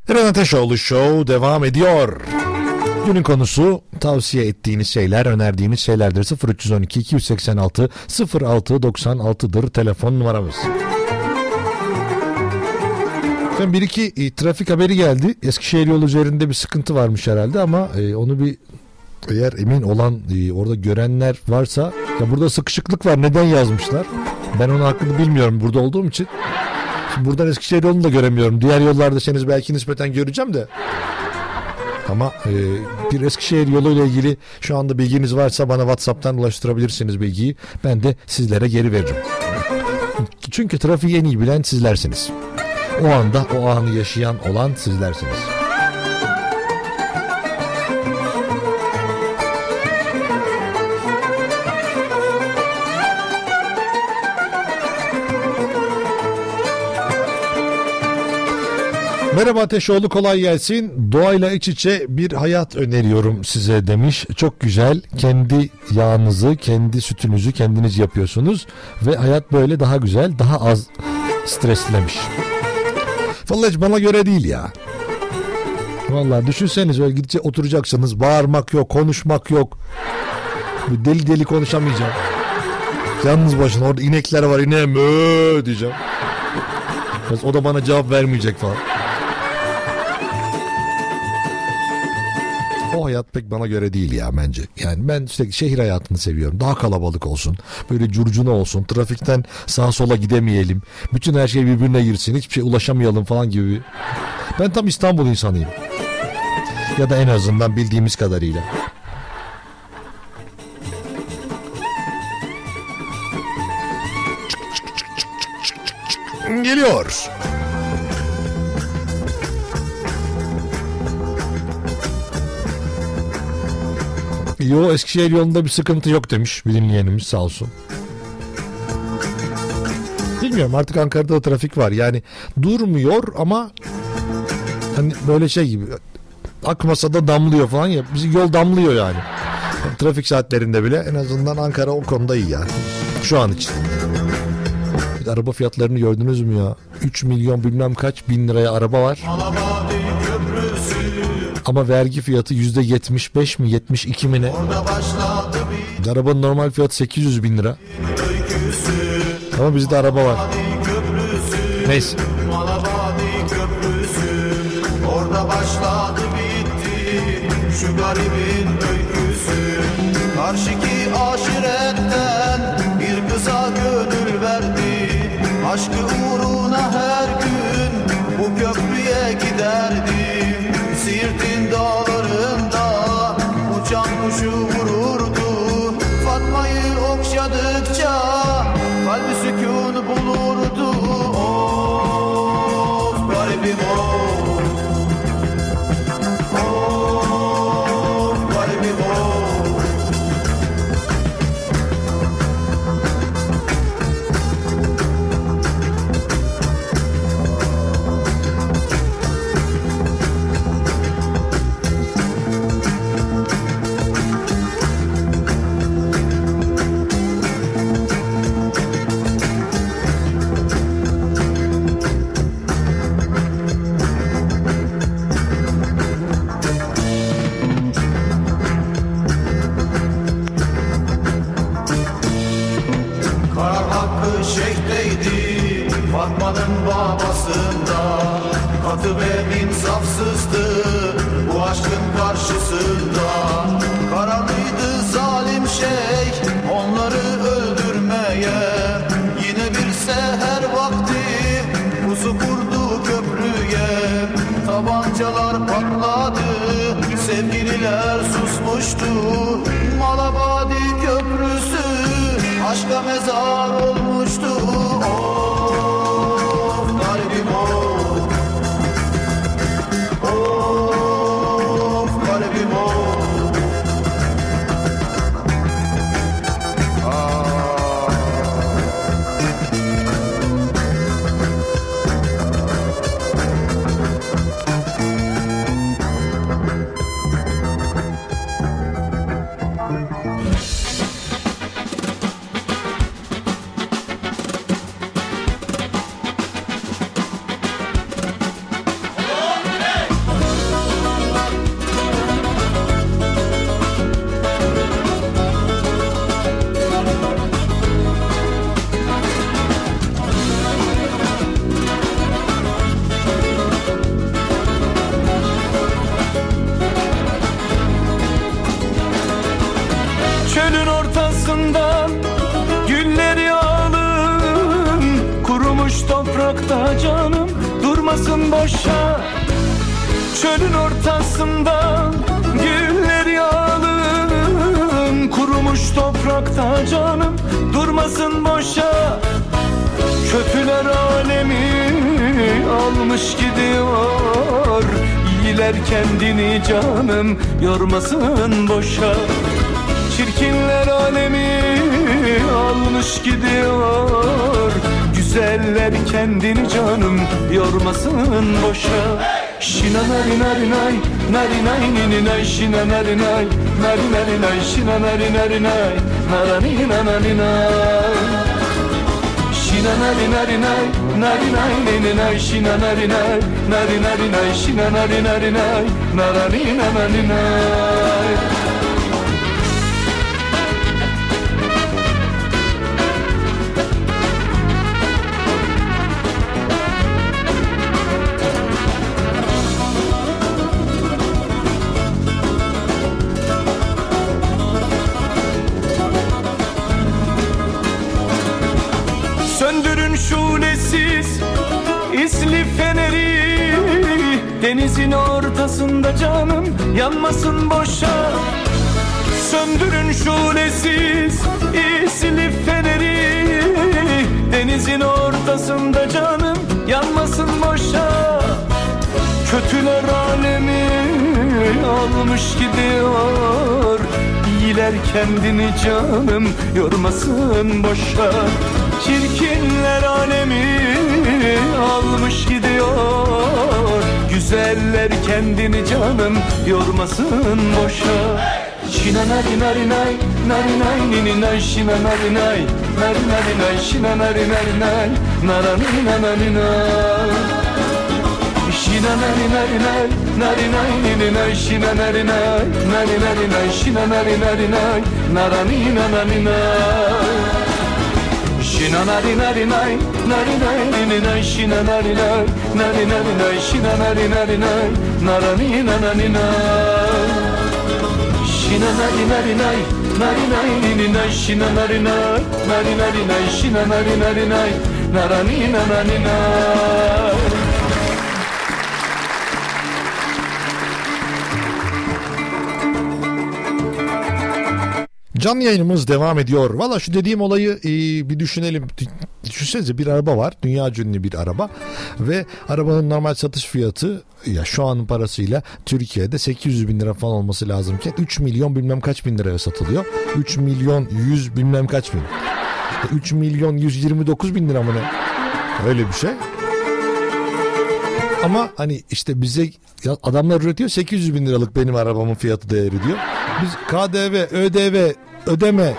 Eren Ateşoğlu Show devam ediyor. Günün konusu tavsiye ettiğiniz şeyler, önerdiğiniz şeylerdir. sıfır üç on iki iki yüz seksen altı sıfır altı doksan altı'dır telefon numaramız. Efendim bir iki e, trafik haberi geldi. Eskişehir yolu üzerinde bir sıkıntı varmış herhalde ama e, onu bir eğer emin olan e, orada görenler varsa ya burada sıkışıklık var neden yazmışlar? Ben onun hakkını bilmiyorum burada olduğum için. Buradan Eskişehir yolunu da göremiyorum. Diğer yollarda seniz belki nispeten göreceğim de. Ama e, bir Eskişehir yoluyla ilgili şu anda bilginiz varsa bana WhatsApp'tan ulaştırabilirsiniz bilgiyi. Ben de sizlere geri veririm. Çünkü trafiği en iyi bilen sizlersiniz. O anda o anı yaşayan olan sizlersiniz. Merhaba Ateşoğlu, kolay gelsin. Doğayla iç içe bir hayat öneriyorum size demiş. Çok güzel. Kendi yağınızı, kendi sütünüzü kendiniz yapıyorsunuz. Ve hayat böyle daha güzel, daha az streslemiş. Vallahi bana göre değil ya. Vallahi düşünseniz öyle gidince oturacaksınız. Bağırmak yok, konuşmak yok. Deli deli konuşamayacağım. Yalnız başına, orada inekler var, ineğim ööö diyeceğim. O da bana cevap vermeyecek falan. O hayat pek bana göre değil ya bence. Yani ben işte şehir hayatını seviyorum. Daha kalabalık olsun. Böyle curcuna olsun. Trafikten sağa sola gidemeyelim. Bütün her şey birbirine girsin. Hiçbir şey ulaşamayalım falan gibi. Ben tam İstanbul insanıyım. Ya da en azından bildiğimiz kadarıyla. Geliyor. Yo, Eskişehir yolunda bir sıkıntı yok demiş bir dinleyenimiz, sağ olsun. Bilmiyorum artık, Ankara'da da trafik var yani, durmuyor ama hani böyle şey gibi akmasa da damlıyor falan ya, bizi yol damlıyor yani. Trafik saatlerinde bile en azından Ankara o konuda iyi yani şu an için. Araba fiyatlarını gördünüz mü ya? üç milyon bilmem kaç bin liraya araba var. Ama vergi fiyatı yüzde yetmiş beş mi yetmiş iki mi ne? Arabanın normal fiyatı sekiz yüz bin lira. Ama bizde araba var. Neyse. Orada başladı bitti şu garibin öyküsü. Karşıki aşiretten bir kıza gönül verdi. Aşkı uğruna her gün bu köprüye giderdim. Siirt'in dağlarında uçan kuşu vururdu. Fatma'yı okşadıkça kalbi sükûn bulurdu. Of garibim of. Of garibim of. Fatma'nın babasında katı ve insafsızdı bu aşkın karşısında. Kararlıydı zalim şeyh onları öldürmeye. Yine bir seher vakti pusu kurdu köprüye. Tabancalar patladı, sevgililer susmuştu. Malabadi köprüsü aşka mezar olmuştu. Boşa çölün ortasında güller yağalım, kurumuş toprakta canım durmasın boşa. Kötüler alemi almış gidiyor, iyiler kendini canım yormasın boşa. Çirkinler alemi almış gidiyor, güzeller kendini canım yormasın boşa. Şina nari nari nay, nari nay nini nay, şina nari nay, nari nari nay, şina nari nari nay, narani nanani nay. Şina nari nari nay, nari nay nini nay, şina nari nay, nari nari nay, şina nari nari nay, narani nanani nay. Şulesiz isli feneri, denizin ortasında canım yanmasın boşa. Söndürün şulesiz isli feneri, denizin ortasında canım yanmasın boşa. Kötüler alemi almış gidiyor, iyiler kendini canım yormasın boşa. Çirkinler alemi almış gidiyor, güzeller kendini canım yormasın boşa. Şina nari nari nay, nari nay nini nay, şina nari nay, nari nari nay, şina nari nari nay, narani nanani nay. Şina nari nari nay, nari nay nini nay, şina nari nay, nari nari nay, şina nari nari nay, narani nanani nay. Şina nari nari nay, nari nay nini nay, şina nari nay, nari nari nay, şina nari nari nay, narani nanani nay. Şina nari nari nay, nari nay nini nay, şina nari nay, nari nari nay, şina nari nari nay, narani nanani nay. Canlı yayınımız devam ediyor. Valla şu dediğim olayı e, bir düşünelim. Düşünsenize, bir araba var. Dünya ünlü bir araba. Ve arabanın normal satış fiyatı, ya şu anın parasıyla Türkiye'de sekiz yüz bin lira falan olması lazımken üç milyon bilmem kaç bin liraya satılıyor. üç milyon yüz bilmem kaç bin. üç milyon yüz yirmi dokuz bin lira mı ne? Öyle bir şey. Ama hani işte bize adamlar üretiyor, sekiz yüz bin liralık benim arabamın fiyatı değeri diyor. Biz K D V, Ö D V, ödeme,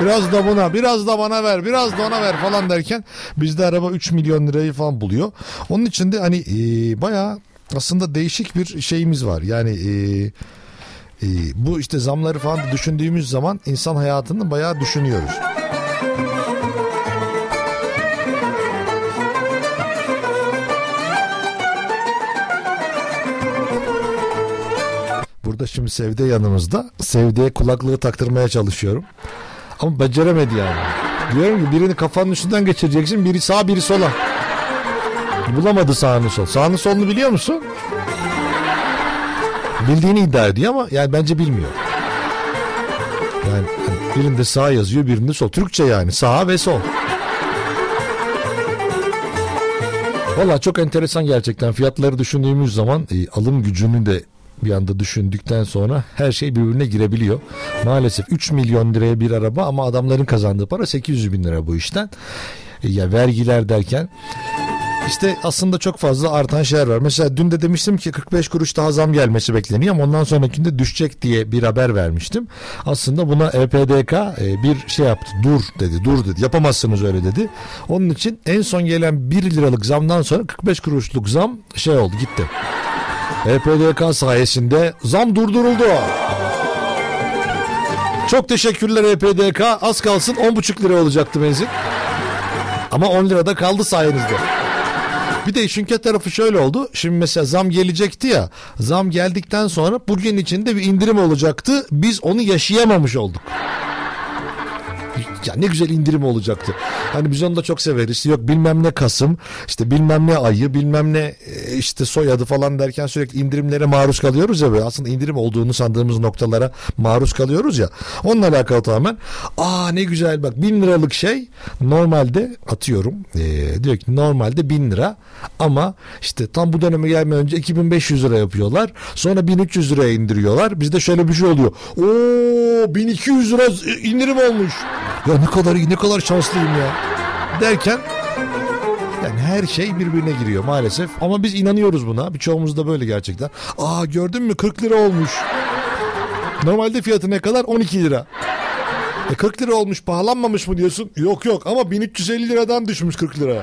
biraz da buna, biraz da bana ver, biraz da ona ver falan derken bizde araba üç milyon lirayı falan buluyor. Onun için de hani e, bayağı aslında değişik bir şeyimiz var. Yani e, e, bu işte zamları falan düşündüğümüz zaman insan hayatını bayağı düşünüyoruz. Burada şimdi Sevde yanımızda. Sevde'ye kulaklığı taktırmaya çalışıyorum. Ama beceremedi yani. Diyorum ki birini kafanın üstünden geçireceksin. Biri sağ, biri sola. Bulamadı sağını sol. Sağını solunu biliyor musun? Bildiğini iddia ediyor ama yani bence bilmiyor. Yani birinde sağ yazıyor, birinde sol. Türkçe yani. Sağ ve sol. Valla çok enteresan gerçekten. Fiyatları düşündüğümüz zaman e, alım gücünü de bir anda düşündükten sonra her şey birbirine girebiliyor. Maalesef üç milyon liraya bir araba ama adamların kazandığı para sekiz yüz bin lira bu işten. Ya vergiler derken işte aslında çok fazla artan şeyler var. Mesela dün de demiştim ki kırk beş kuruş daha zam gelmesi bekleniyor ama ondan sonrakinde düşecek diye bir haber vermiştim. Aslında buna E P D K bir şey yaptı. Dur dedi. Dur dedi. Yapamazsınız öyle dedi. Onun için en son gelen bir liralık zamdan sonra kırk beş kuruşluk zam şey oldu, gitti. E P D K sayesinde zam durduruldu. Çok teşekkürler E P D K. Az kalsın on buçuk lira olacaktı benzin. Ama on lirada kaldı sayenizde. Bir de işin kötü tarafı şöyle oldu. Şimdi mesela zam gelecekti ya. Zam geldikten sonra bugün içinde bir indirim olacaktı. Biz onu yaşayamamış olduk. Ya ne güzel indirim olacaktı. Hani biz onu da çok severiz. İşte yok bilmem ne Kasım, işte bilmem ne ayı, bilmem ne işte soyadı falan derken sürekli indirimlere maruz kalıyoruz ya böyle. Aslında indirim olduğunu sandığımız noktalara maruz kalıyoruz ya. Onunla alakalı tamamen. Aa ne güzel bak, bin liralık şey normalde atıyorum. Ee, diyor ki normalde bin lira ama işte tam bu döneme gelmeden önce iki bin beş yüz lira yapıyorlar. Sonra bin üç yüz liraya indiriyorlar. Bizde şöyle bir şey oluyor. Oo bin iki yüz lira indirim olmuş. Ya ne kadar iyi, ne kadar şanslıyım ya derken Yani her şey birbirine giriyor maalesef. Ama biz inanıyoruz buna. Birçoğumuz da böyle gerçekten. Aa, gördün mü kırk lira olmuş. Normalde fiyatı ne kadar? on iki lira. E kırk lira olmuş, pahalanmamış mı diyorsun? Yok yok, ama bin üç yüz elli liradan düşmüş kırk liraya.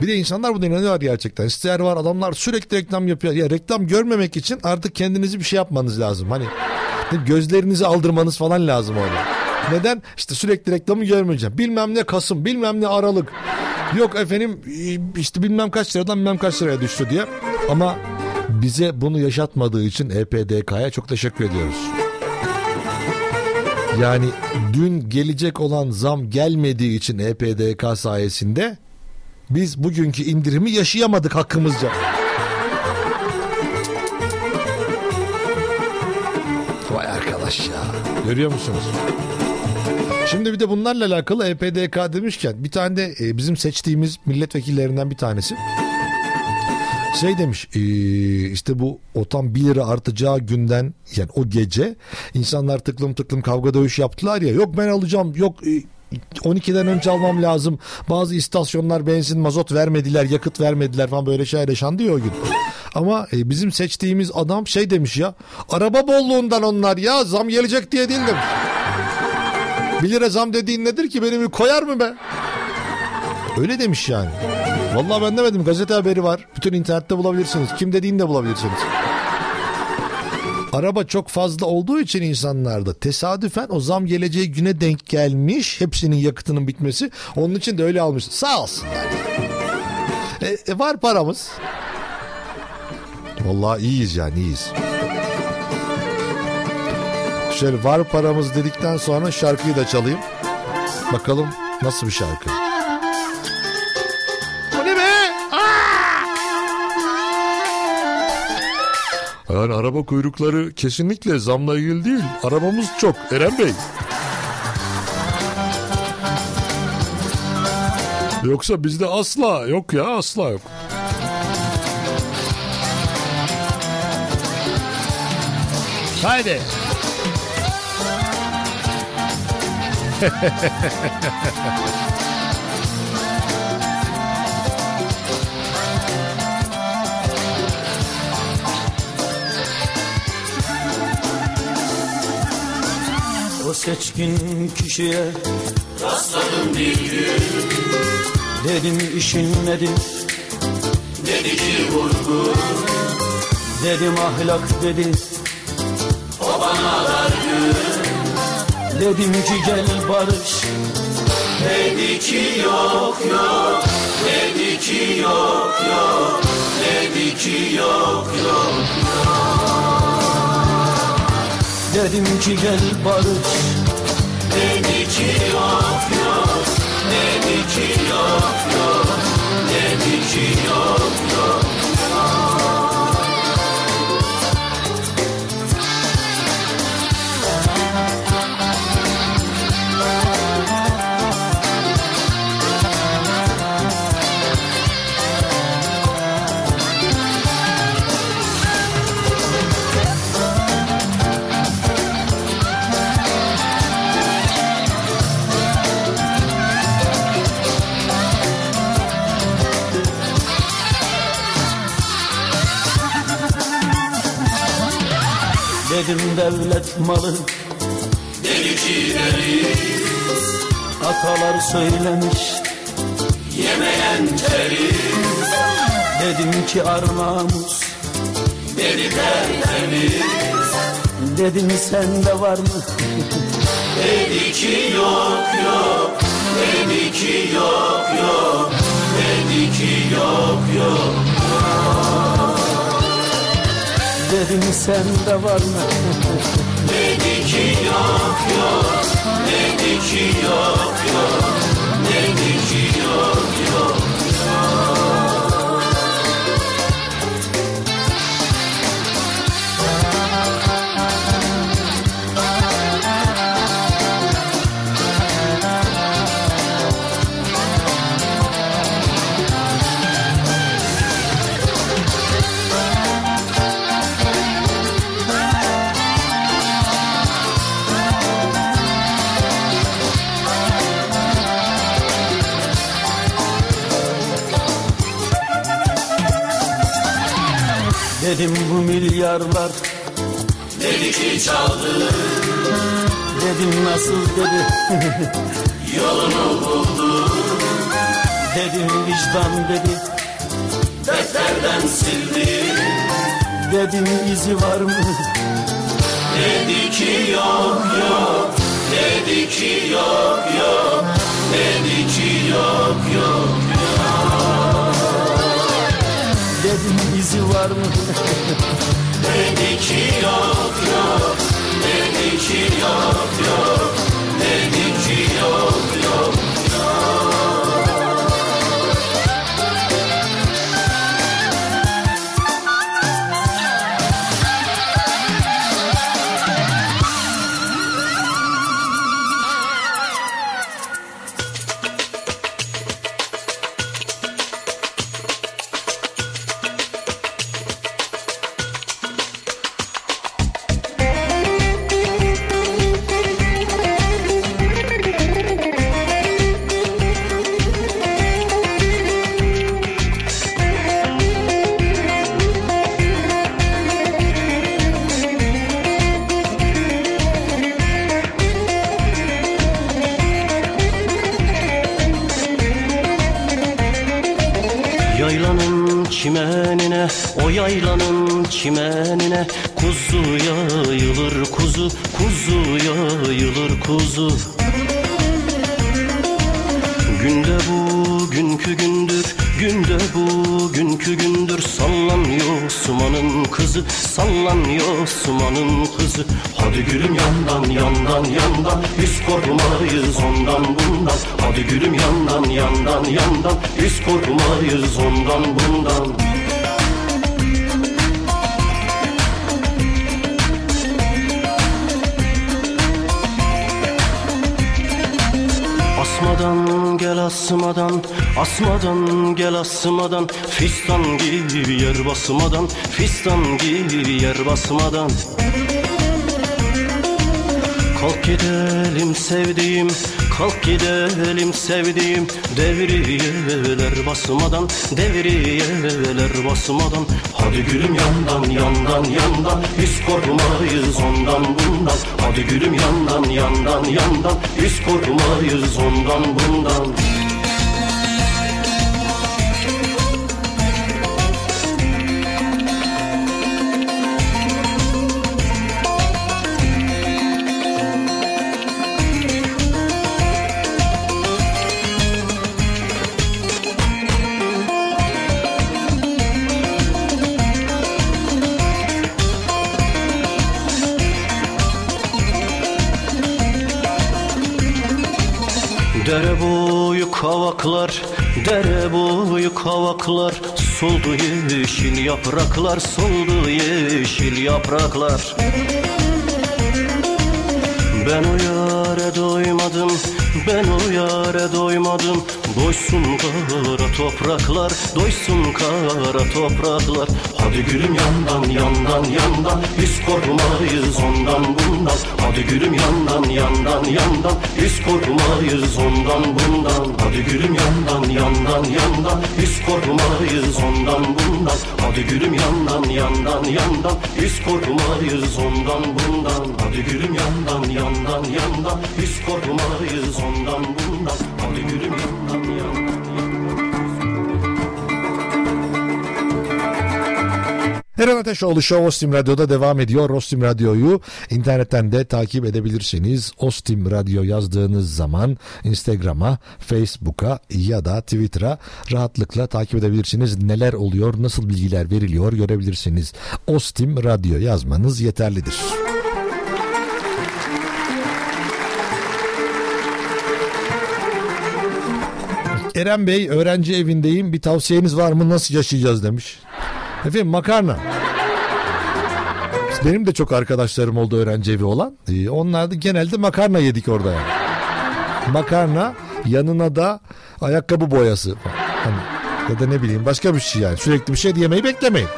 Bir de insanlar buna inanıyor gerçekten. Siteler var, adamlar sürekli reklam yapıyor. Ya reklam görmemek için artık kendinizi bir şey yapmanız lazım. Hani gözlerinizi aldırmanız falan lazım orada. Neden? İşte sürekli reklamı görmeyeceğim. Bilmem ne Kasım, bilmem ne Aralık. Yok efendim işte bilmem kaç liradan bilmem kaç liraya düştü diye. Ama bize bunu yaşatmadığı için E P D K'ya çok teşekkür ediyoruz. Yani dün gelecek olan zam gelmediği için E P D K sayesinde biz bugünkü indirimi yaşayamadık hakkımızca. Vay arkadaş ya. Görüyor musunuz? Şimdi bir de bunlarla alakalı E P D K demişken bir tane de bizim seçtiğimiz milletvekillerinden bir tanesi şey demiş, işte bu otan bir lira artacağı günden, yani o gece insanlar tıklım tıklım kavga dövüş yaptılar ya, yok ben alacağım, yok on ikiden önce almam lazım, bazı istasyonlar benzin mazot vermediler, yakıt vermediler falan, böyle şeyler yaşandı ya o gün. Ama bizim seçtiğimiz adam şey demiş ya, araba bolluğundan onlar ya, zam gelecek diye değil demiş. bir lira zam dediğin nedir ki, beni bir koyar mı be? Öyle demiş yani. Vallahi ben demedim, gazete haberi var. Bütün internette bulabilirsiniz. Kim dediğini de bulabilirsiniz. Araba çok fazla olduğu için insanlarda tesadüfen o zam geleceği güne denk gelmiş. Hepsinin yakıtının bitmesi. Onun için de öyle almış. Sağ olsun. E, e, var paramız. Vallahi iyiyiz yani, iyiyiz. Şöyle var paramız dedikten sonra şarkıyı da çalayım. Bakalım nasıl bir şarkı. Yani araba kuyrukları kesinlikle zamla ilgili değil. Arabamız çok Eren Bey. Yoksa bizde asla yok ya, asla yok. Haydi. O seçkin kişiye rastladım bir gün. Dedim işin nedir? Dedi ki vurgun. Dedim ahlak dedi. O bana dargın. Dedim ki gel barış. Dedi ki yok yok. Dedi ki yok yok. Dedi ki yok yok yok. Dedim ki gel barış. Dedi ki yok yok. Dedi ki yok yok. Dedi ki yok yok. Dedim devlet malı. Dedi ki deriz. Atalar söylemiş. Yemeyen teriz. Dedim ki ar namus. Dedi tertemiz. Dedim sende var mı? Dedi ki yok yok. Dedi ki yok yok. Dedi ki yok yok. Dedim sende var mı? Dedi ki yok yok. Dedi ki yok yok. Dedi ki yok yok. dedim bu milyarlar. Dedi ki çaldı. Dedim nasıl dedi. Yolunu buldu. Dedim vicdan dedi. Defterden sildi. Dedim izi var mı? Dedi ki yok yok. Dedi ki yok yok. Dedi ki yok yok yok. Dedim izi var mı? Dedi ki yok yok. Dedi ki yok yok. Dedi ki yok yok yok. Yaylanın çimenine kuzu yayılır kuzu, kuzu yayılır kuzu. Günde bugünkü gündür, günde bugünkü gündür. Sallanıyor sumanın kızı, sallanıyor sumanın kızı. Hadi gülüm yandan yandan yandan, biz korkmayız ondan bundan. Hadi gülüm yandan yandan yandan, biz korkmayız ondan bundan. Asmadan gel asmadan, asmadan gel asmadan. Fistan gibi yer basmadan, fistan gibi yer basmadan. Kalk gidelim sevdiğim, kalk gidelim sevdiğim. Devriyeler basmadan, devriyeler basmadan. Hadi gülüm yandan yandan yandan, biz korkmayız ondan bundan. Hadi gülüm yandan yandan yandan, biz korkmayız ondan bundan. Dere boyu kavaklar, dere boyu kavaklar. Soldu yeşil yapraklar, soldu yeşil yapraklar. Ben o yâre doymadım, ben o yâre doymadım. Doysun kara topraklar, doysun kara topraklar. Hadi gülüm yandan yandan yandan, biz korkmayız ondan bundan. Hadi gülüm yandan yandan yandan, biz korkmayız ondan bundan. Hadi gülüm yandan yandan yandan, biz korkmayız ondan bundan. Hadi gülüm yandan yandan yandan, biz korkmayız ondan bundan. Hadi gülüm yandan yandan yandan, biz korkmayız ondan bundan. Hadi gülüm yandan. Eren Ateşoğlu Show Ostim Radyo'da devam ediyor. Ostim Radyo'yu internetten de takip edebilirsiniz. Ostim Radyo yazdığınız zaman Instagram'a, Facebook'a ya da Twitter'a rahatlıkla takip edebilirsiniz. Neler oluyor, nasıl bilgiler veriliyor görebilirsiniz. Ostim Radyo yazmanız yeterlidir. Eren Bey, öğrenci evindeyim. Bir tavsiyeniz var mı? Nasıl yaşayacağız demiş. Efendim, makarna. Benim de çok arkadaşlarım oldu öğrenci evi olan. Ee, onlar da genelde makarna yedik orada yani. Makarna, yanına da ayakkabı boyası. Hani, ya da ne bileyim başka bir şey yani. Sürekli bir şey yemeyi beklemeyin.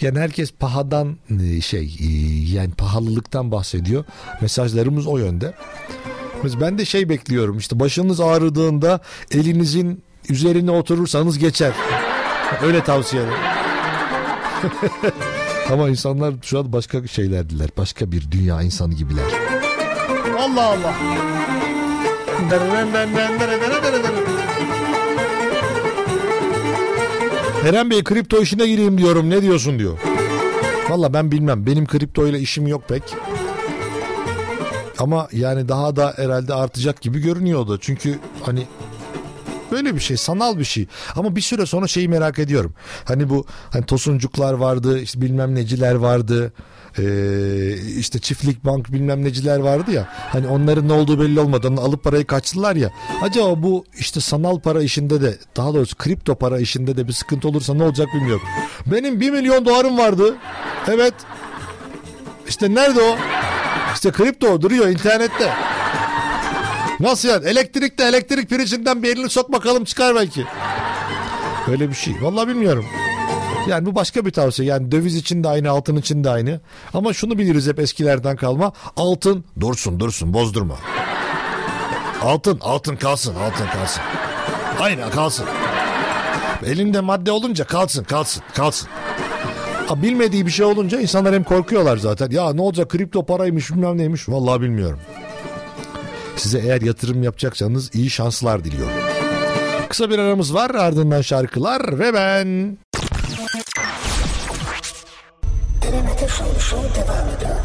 Yani herkes pahadan şey yani pahalılıktan bahsediyor. Mesajlarımız o yönde. Ben de şey bekliyorum, işte başınız ağrıdığında elinizin üzerine oturursanız geçer. Öyle tavsiye ederim. Ama insanlar şu an başka şeylerdiler. Başka bir dünya insanı gibiler. Allah Allah. Eren Bey, kripto işine gireyim diyorum. Ne diyorsun diyor. Valla ben bilmem. Benim kripto ile işim yok pek. Ama yani daha da herhalde artacak gibi görünüyordu. Çünkü hani böyle bir şey, sanal bir şey. Ama bir süre sonra şeyi merak ediyorum. Hani bu hani tosuncuklar vardı, işte bilmem neciler vardı. Ee, işte çiftlik bank bilmem neciler vardı ya. Hani onların ne olduğu belli olmadan alıp parayı kaçtılar ya. Acaba bu işte sanal para işinde de, daha doğrusu kripto para işinde de bir sıkıntı olursa ne olacak bilmiyorum. Benim bir milyon dolarım vardı. Evet. İşte nerede o? İşte kripto duruyor internette. Nasıl yani? Elektrikte, elektrik pirincinden bir elini sok bakalım, çıkar belki. Öyle bir şey. Vallahi bilmiyorum. Yani bu başka bir tavsiye. Yani döviz için de aynı, altın için de aynı. Ama şunu biliriz hep eskilerden kalma. Altın dursun dursun, bozdurma. Altın, altın kalsın, altın kalsın. Aynen kalsın. Elinde madde olunca kalsın, kalsın, kalsın. Ha, bilmediği bir şey olunca insanlar hem korkuyorlar zaten. Ya ne olacak, kripto paraymış bilmem neymiş. Vallahi bilmiyorum. Size eğer yatırım yapacaksanız iyi şanslar diliyorum. Kısa bir aramız var, ardından şarkılar ve ben... Eren Ateşoğlu Show devam ediyor.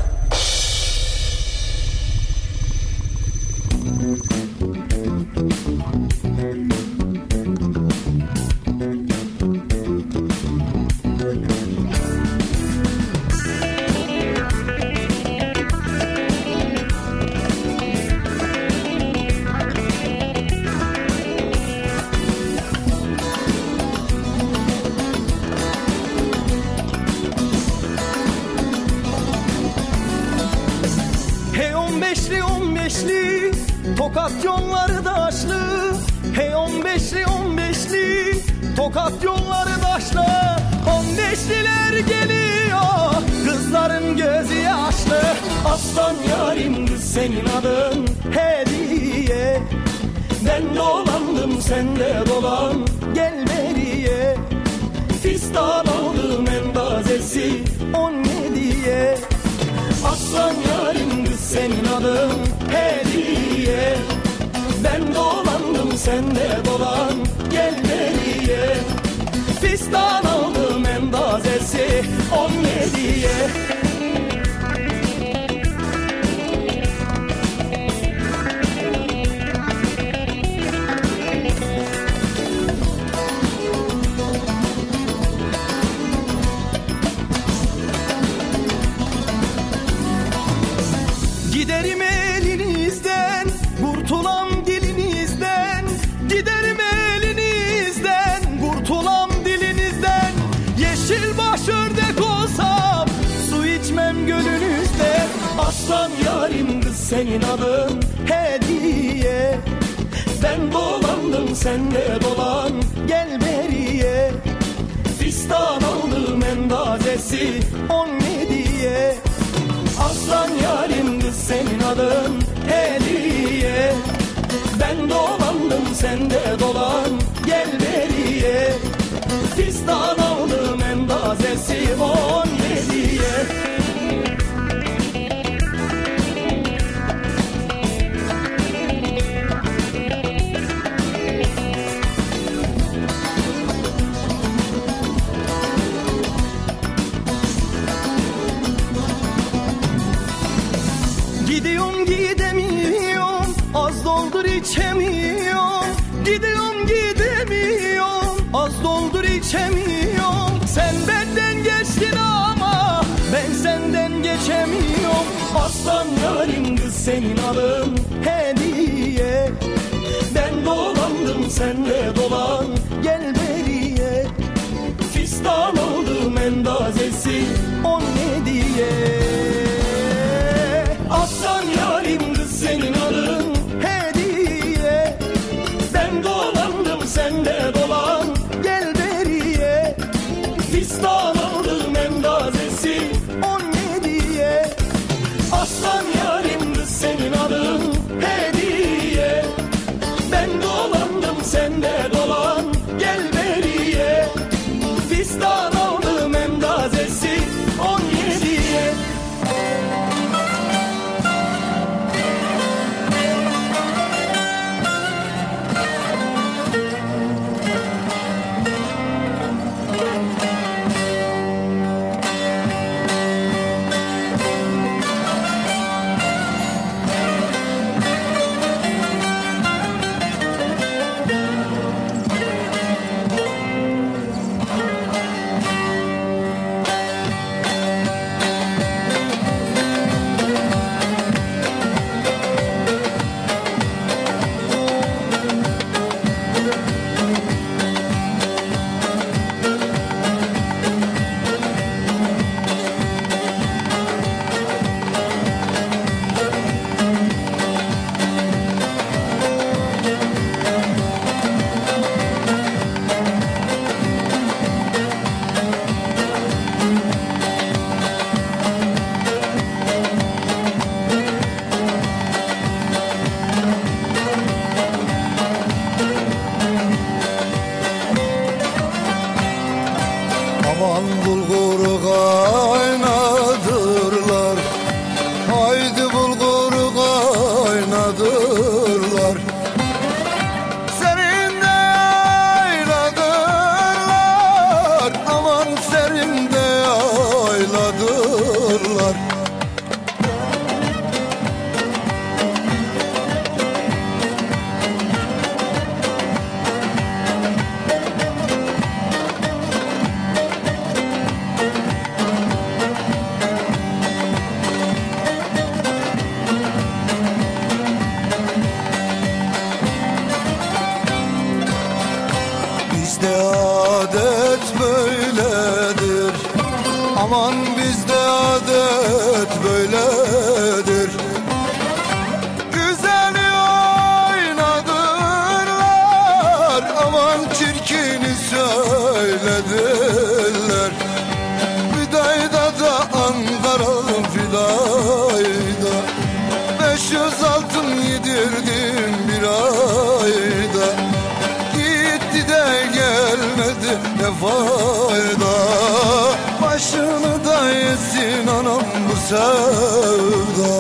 Tokat yolları daşlı, hey on beşli on beşli, tokat yolları daşlı, on beşliler geliyor, kızların gözü yaşlı. Aslan yarim kız senin adın hediye, ben dolandım sen de dolan gel beriye, fistan aldım endazesi on yediye. Aslan yarim kız senin adın hediye, ben dolandım sen de dolan gel beriye, fistan aldım endazesi on yediye. Giderim elinizden, kurtulam dilinizden. Giderim elinizden, kurtulam dilinizden. Yeşil baş ördek olsam, su içmem gölünüzden. Aslan yarim kız senin adın hediye, ben dolandım sen de dolan gel beriye, fistan aldım endazesi on yediye. Aslan yarim kız senin adın hediye, ben dolandım sen de dolan gel beriye, fistan aldım endazesi on yediye. İçemiyorum, gidiyorum gidemiyorum, az doldur içemiyorum. Sen benden geçtin ama ben senden geçemiyorum. Aslan yarim kız senin adın hediye, ben dolandım sen de dolan gel beriye, fistan oldum endazesi on hediye. Aslan yarim kız senin adın, sen de dolan gel beriye, fistan aldım endazesi on yediye. Aslan yarim kız senin adın hediye, ben dolandım sen de dolan. aynadırlar. Serin de aynadırlar. Aman serin de aynadırlar. Aman bizde adet böyledir. Güzeli oynadırlar, aman çirkini söyledirler. Fidayda da Ankaralı fidayda, beş yüz altın yedirdim bir ayda. Gitti de gelmedi ne fayda, başını da yesin anam bu sevda.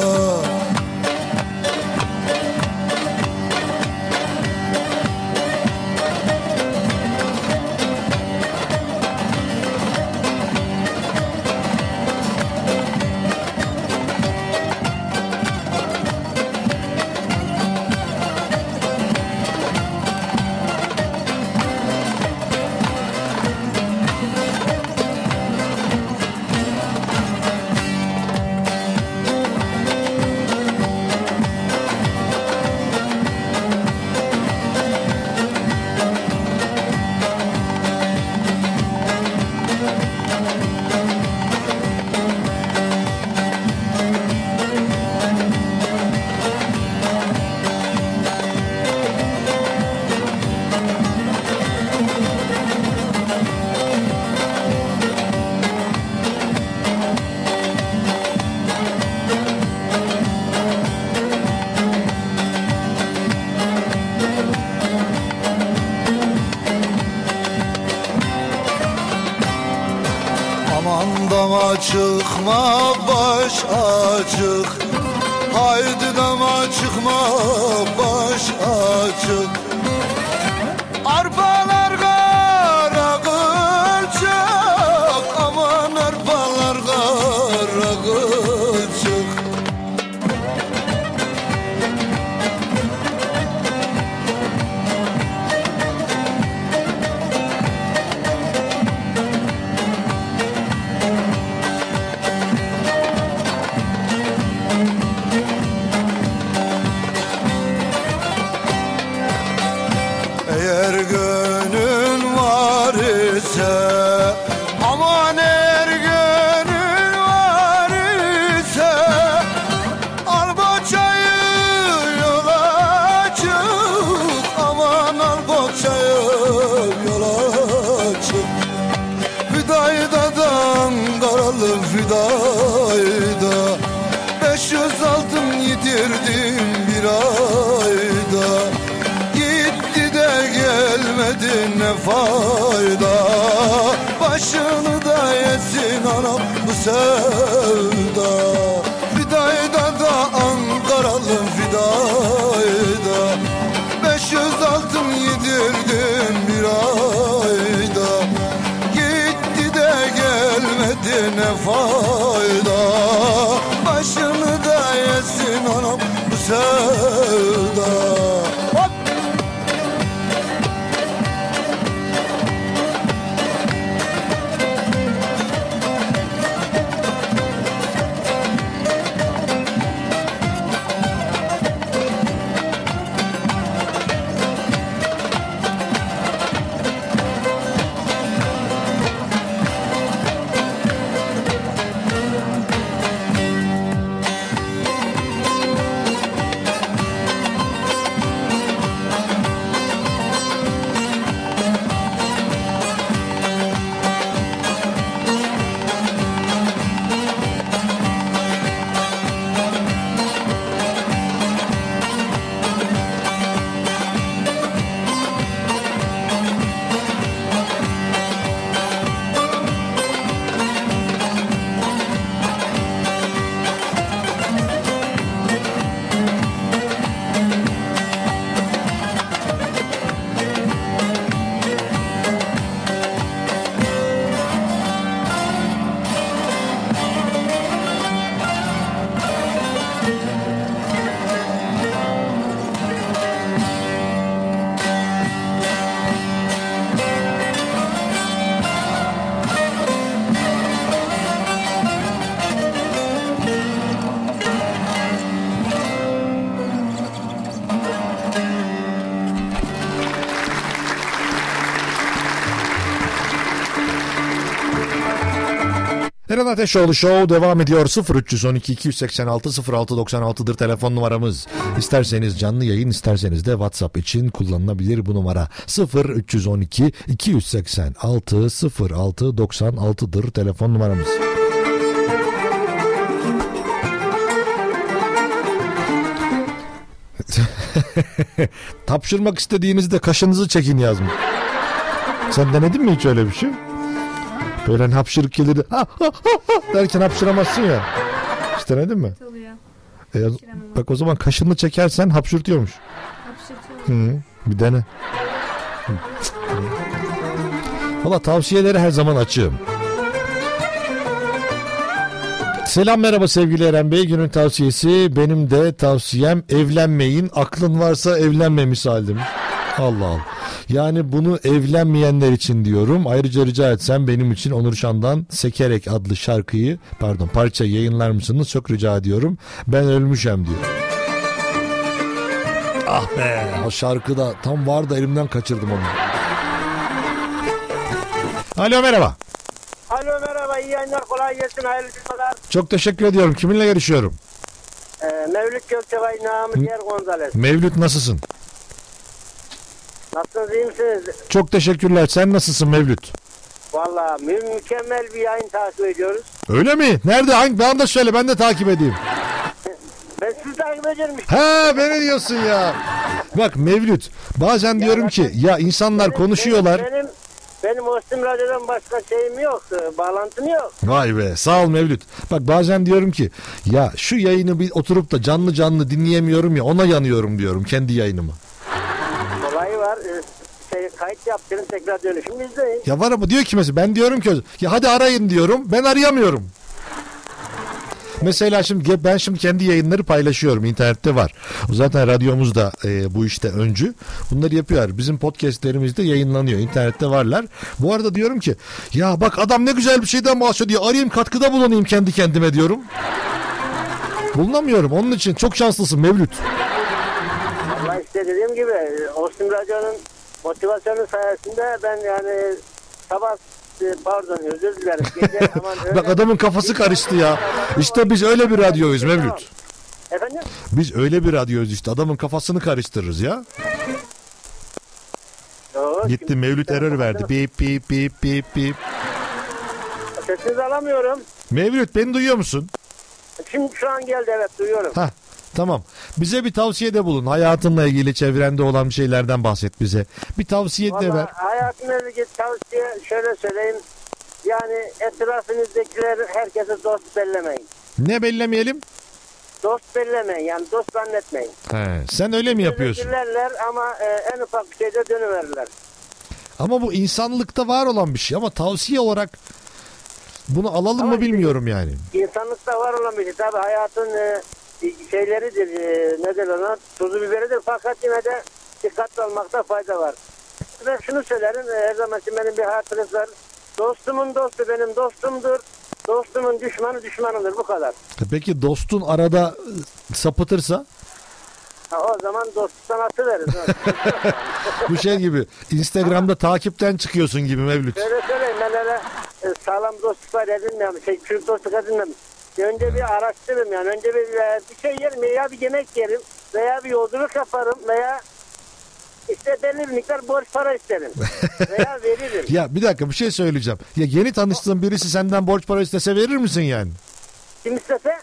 Çıkma baş açık, haydi dama çıkma baş açık. Arpalar kara kılçık, aman arpalar kara kılçık. Ne fayda, başını da yesin anam bu sevda. Fidayda da Ankaralı fidayda, beş yüz altın yedirdim bir ayda. Gitti de gelmedi ne fayda, başını da yesin anam bu sevda. Eren Ateşoğlu Show devam ediyor. Sıfır üç on iki iki seksen altı sıfır altı doksan altı'dır telefon numaramız. İsterseniz canlı yayın, isterseniz de WhatsApp için kullanılabilir bu numara. Sıfır üç on iki iki seksen altı sıfır altı doksan altı'dır telefon numaramız. Tapşırmak istediğinizde kaşınızı çekin yazmış. Sen denedin mi hiç öyle bir şey? Böyle hapşırık gelir ha, ha, ha, ha derken hapşıramazsın ya. Hiç denedin mi? E, bak o zaman kaşını çekersen hapşırtıyormuş. Hapşırtıyor. Bir dene. Valla tavsiyeleri her zaman açığım. Selam merhaba sevgili Eren Bey. Günün tavsiyesi, benim de tavsiyem evlenmeyin. Aklın varsa evlenme misalim. Allah Allah. Yani bunu evlenmeyenler için diyorum. Ayrıca rica etsem benim için Onur Şan'dan Sekerek adlı şarkıyı, pardon parçayı yayınlar mısınız? Çok rica ediyorum. Ben ölmüşem diyor. Ah be, o şarkı da tam vardı, elimden kaçırdım onu. Alo merhaba. Alo merhaba, iyi yayınlar, kolay gelsin, hayırlı günler. Çok teşekkür ediyorum. Kiminle görüşüyorum? Ee, Mevlüt Gökçevay, namı diğer Gonzales. Mevlüt nasılsın? Nasılsınız, iyi misiniz? Çok teşekkürler. Sen nasılsın Mevlüt? Valla mü- mükemmel bir yayın takip ediyoruz. Öyle mi? Nerede? Hangi? Bana da söyle, ben de takip edeyim. Ben sizi takip ederim. He, beni diyorsun ya. Bak Mevlüt, bazen ya diyorum ki ya insanlar benim, konuşuyorlar. Benim, benim, benim Ostim Radyo'dan başka şeyim yok, bağlantım yok. Vay be, sağ ol Mevlüt. Bak bazen diyorum ki ya şu yayını bir oturup da canlı canlı dinleyemiyorum ya, ona yanıyorum diyorum kendi yayınımı. Şey, kayıt yaptırın, tekrar dönüşüm izleyin. Ya var ama diyor ki mesela ben diyorum ki ya hadi arayın diyorum, ben arayamıyorum. Mesela şimdi ben şimdi kendi yayınları paylaşıyorum, internette var. Zaten radyomuz da e, bu işte öncü. Bunları yapıyorlar. Bizim podcastlerimiz de yayınlanıyor, internette varlar. Bu arada diyorum ki ya bak adam ne güzel bir şeyden bahsediyor, arayayım katkıda bulunayım kendi kendime diyorum. Bulunamıyorum. Onun için çok şanslısın Mevlüt. Valla işte dediğim gibi Ostim Radyo'nun motivasyonu sayesinde ben yani sabah pardon özür dilerim. Gece, öyle... Bak adamın kafası karıştı ya. İşte biz öyle bir radyoyuz Mevlüt. Efendim? Biz öyle bir radyoyuz işte, adamın kafasını karıştırırız ya. Doğru. Gitti Mevlüt error verdi. Bip bip bip bip bip. Sesinizi alamıyorum. Mevlüt beni duyuyor musun? Şimdi şu an geldi, evet duyuyorum. Hah. Tamam. Bize bir tavsiyede bulun. Hayatınla ilgili çevrende olan bir şeylerden bahset bize. Bir tavsiye de ver. Hayatımla ilgili tavsiye şöyle söyleyeyim. Yani etrafınızdakileri herkese dost bellemeyin. Ne bellemeyelim? Dost bellemeyin. Yani dost zannetmeyin. He, sen öyle mi yapıyorsun? Bellerler ama en ufak bir şeyde dönüverirler. Ama bu insanlıkta var olan bir şey. Ama tavsiye olarak bunu alalım ama mı bilmiyorum yani. İnsanlıkta var olan bir şey. Tabii hayatın... şeyleridir, ne der ona, tuzu biberidir, fakat yine de dikkatli olmakta fayda var. Ben şunu söylerim, her zaman için benim bir hatırınız var. Dostumun dostu benim dostumdur, dostumun düşmanı düşmanımdır, bu kadar. Peki dostun arada sapıtırsa? Ha, o zaman dosttan atıveririz. Bu şey gibi, Instagram'da takipten çıkıyorsun gibi Mevlüt. Öyle söyleyeyim, ben öyle sağlam dostluklar edinmem, şey, çürük dostluk edinmem. Önce bir araştırırım yani. Önce bir, bir şey yerim veya bir yemek yerim veya bir yolculuk yaparım veya işte belli bir miktar borç para isterim veya veririm. Ya bir dakika, bir şey söyleyeceğim. Ya yeni tanıştığın birisi senden borç para istese verir misin yani? Kim istese?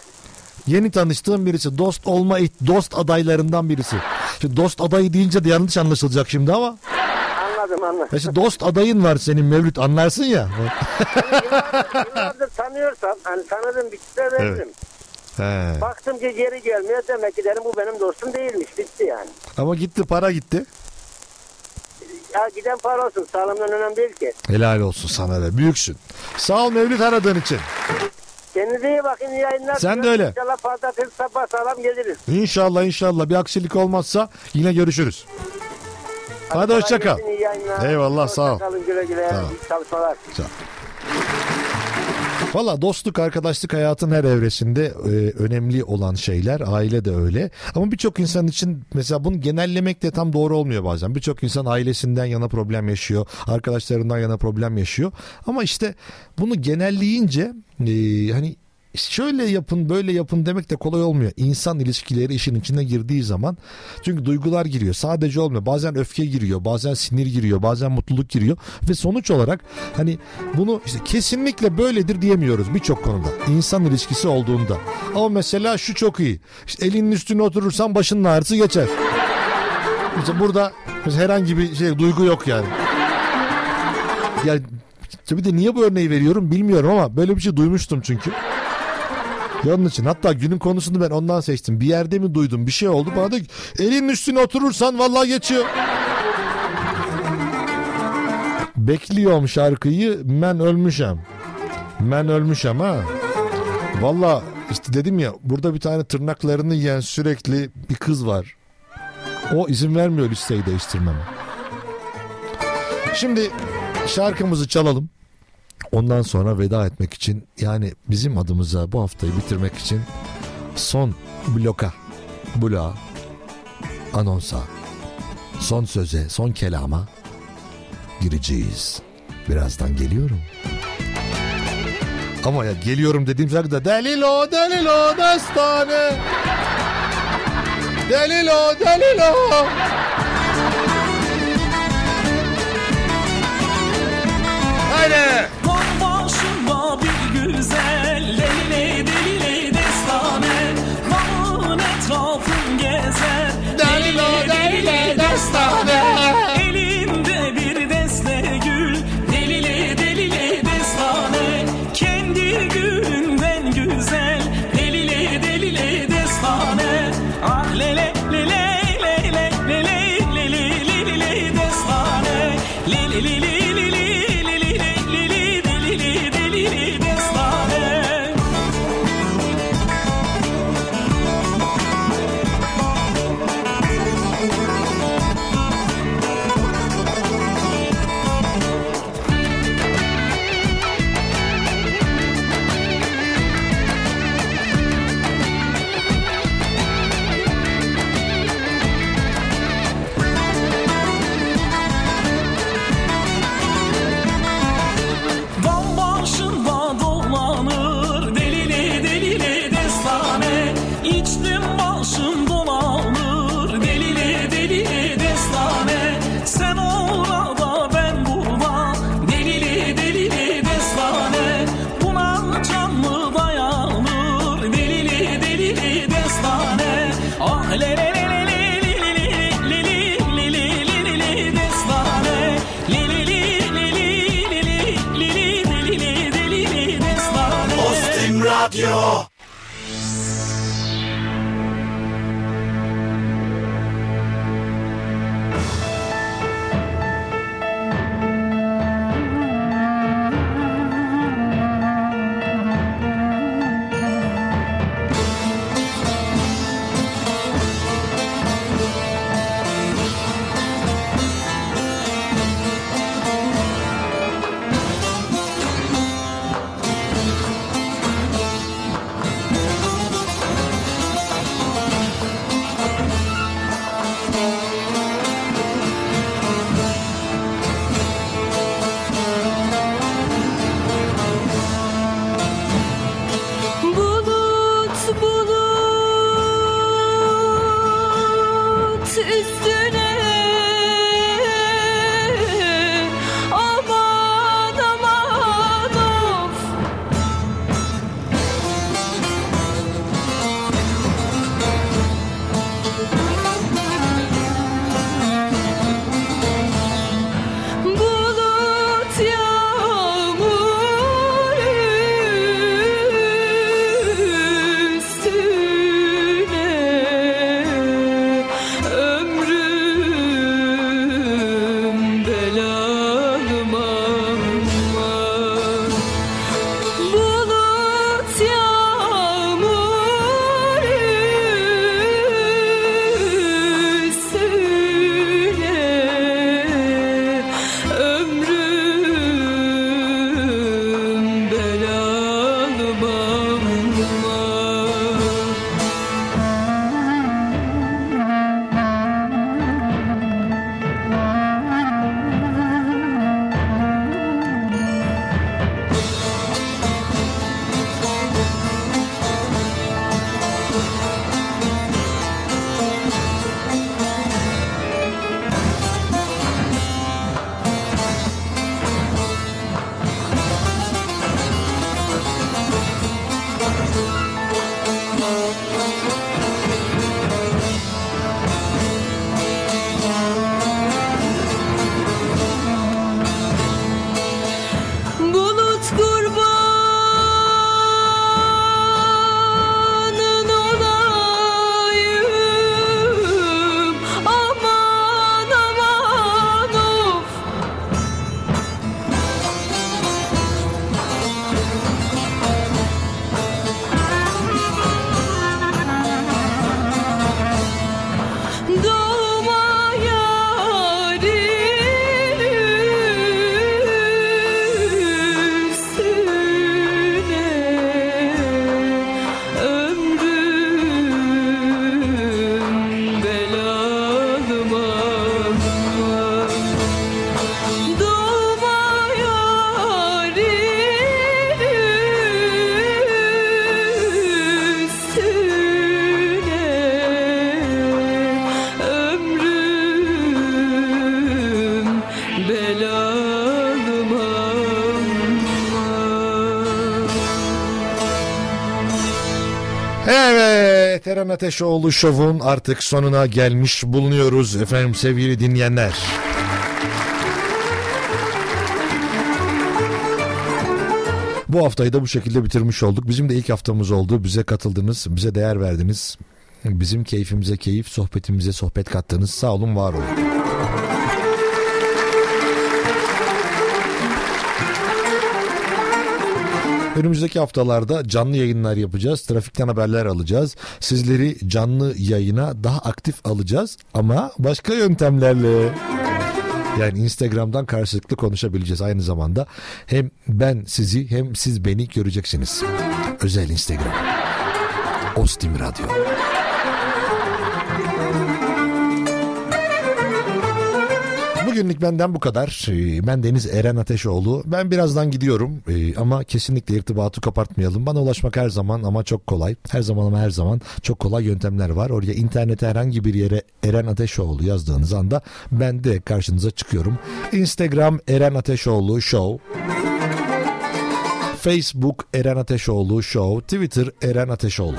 Yeni tanıştığın birisi, dost olma dost adaylarından birisi. Şimdi dost adayı deyince de yanlış anlaşılacak şimdi ama. Anladım anladım. Mesela dost adayın var senin Mevlüt, anlarsın ya. Yıllardır tanıyorsam, hani tanıdığım bir kişiye verdim. Evet. Baktım ki geri gelmiyor, demek ki derim bu benim dostum değilmiş, bitti yani. Ama gitti, para gitti. Ya giden para olsun, sağlamdan önemli değil ki. Helal olsun sana da, büyüksün. Sağ ol Mevlüt aradığın için. Kendinize iyi bakın, iyi yayınlar. Sen diyorum de öyle. İnşallah pazartesi sabah sağlam geliriz. İnşallah inşallah, bir aksilik olmazsa yine görüşürüz. Hadi, hadi hoşça kal. Eyvallah, hoşça sağ ol. Kalın, güle güle. Tamam. İyi çalışmalar. Sağ ol. Valla dostluk, arkadaşlık hayatın her evresinde e, önemli olan şeyler. Aile de öyle. Ama birçok insan için mesela bunu genellemek de tam doğru olmuyor bazen. Birçok insan ailesinden yana problem yaşıyor. Arkadaşlarından yana problem yaşıyor. Ama işte bunu genelleyince e, hani şöyle yapın böyle yapın demek de kolay olmuyor. İnsan ilişkileri işin içine girdiği zaman, çünkü duygular giriyor, sadece olmuyor. Bazen öfke giriyor, bazen sinir giriyor, bazen mutluluk giriyor ve sonuç olarak hani bunu işte kesinlikle böyledir diyemiyoruz birçok konuda, İnsan ilişkisi olduğunda. Ama mesela şu çok iyi, işte elinin üstüne oturursan başının ağrısı geçer. Mesela burada mesela herhangi bir şey, duygu yok yani. Yani bir de niye bu örneği veriyorum bilmiyorum ama böyle bir şey duymuştum çünkü. Onun için hatta günün konusunu ben ondan seçtim. Bir yerde mi duydum, bir şey oldu bana da, elin üstüne oturursan vallahi geçiyor. Bekliyorum şarkıyı, men ölmüşem. Men ölmüşem ha. Vallahi işte dedim ya, burada bir tane tırnaklarını yiyen sürekli bir kız var. O izin vermiyor listeyi değiştirmeme. Şimdi şarkımızı çalalım. Ondan sonra veda etmek için, yani bizim adımıza bu haftayı bitirmek için son bloka, bloğa, anonsa, son söze, son kelama gireceğiz. Birazdan geliyorum. Ama ya geliyorum dediğim şarkı da delilo delilo destane, delilo delilo. Haydi. Bir güzel leyli delili destane, dağın etrafın gezer delili delili destane, elinde bir deste gül delili delili destane, kendi günden güzel delili delili destane, ah lele lele lele lele lele lele destane, lele lele. Eren Ateşoğlu Show'un artık sonuna gelmiş bulunuyoruz efendim sevgili dinleyenler. Bu haftayı da bu şekilde bitirmiş olduk. Bizim de ilk haftamız oldu. Bize katıldınız, bize değer verdiniz. Bizim keyfimize keyif, sohbetimize sohbet kattınız. Sağ olun, var olun. Önümüzdeki haftalarda canlı yayınlar yapacağız. Trafikten haberler alacağız. Sizleri canlı yayına daha aktif alacağız ama başka yöntemlerle. Yani Instagram'dan karşılıklı konuşabileceğiz aynı zamanda. Hem ben sizi hem siz beni göreceksiniz. Özel Instagram. Ostim Radyo. Bugünlük benden bu kadar. Ben Deniz Eren Ateşoğlu. Ben birazdan gidiyorum ama kesinlikle irtibatı kopartmayalım. Bana ulaşmak her zaman ama çok kolay. Her zaman ama her zaman çok kolay yöntemler var. Oraya internete herhangi bir yere Eren Ateşoğlu yazdığınız anda ben de karşınıza çıkıyorum. Instagram Eren Ateşoğlu Show. Facebook Eren Ateşoğlu Show. Twitter Eren Ateşoğlu.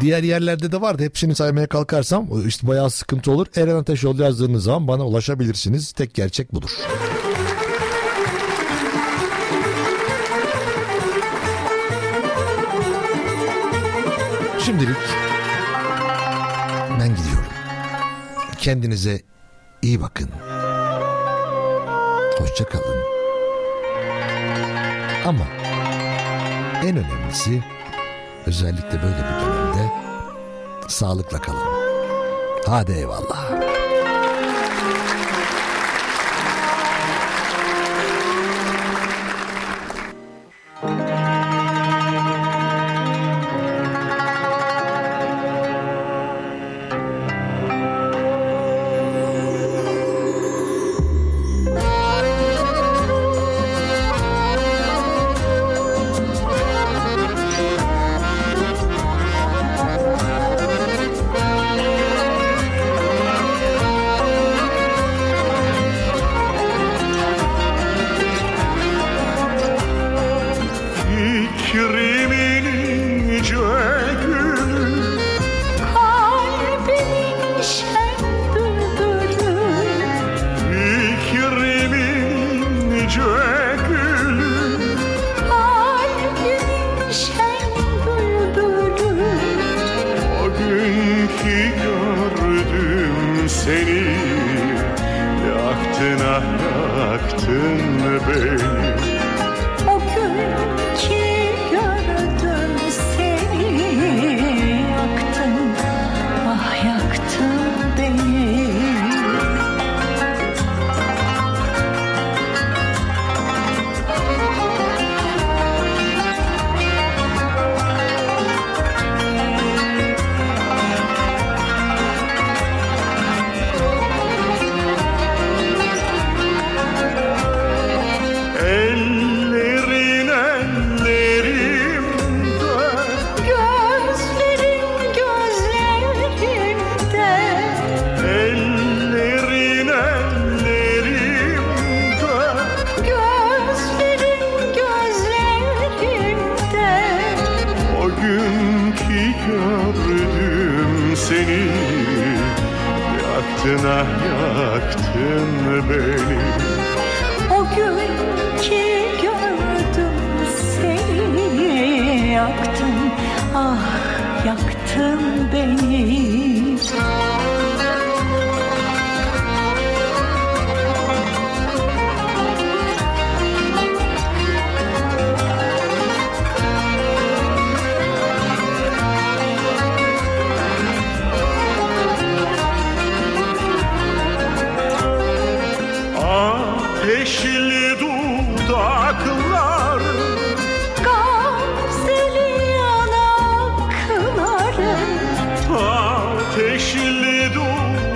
Diğer yerlerde de vardı. Hepsini saymaya kalkarsam işte bayağı sıkıntı olur. Eren Ateşoğlu yazdığınız zaman bana ulaşabilirsiniz. Tek gerçek budur. Şimdilik ben gidiyorum. Kendinize iyi bakın. Hoşça kalın. Ama en önemlisi özellikle böyle bir dönemde sağlıkla kalın. Hadi eyvallah. Ateşli dur.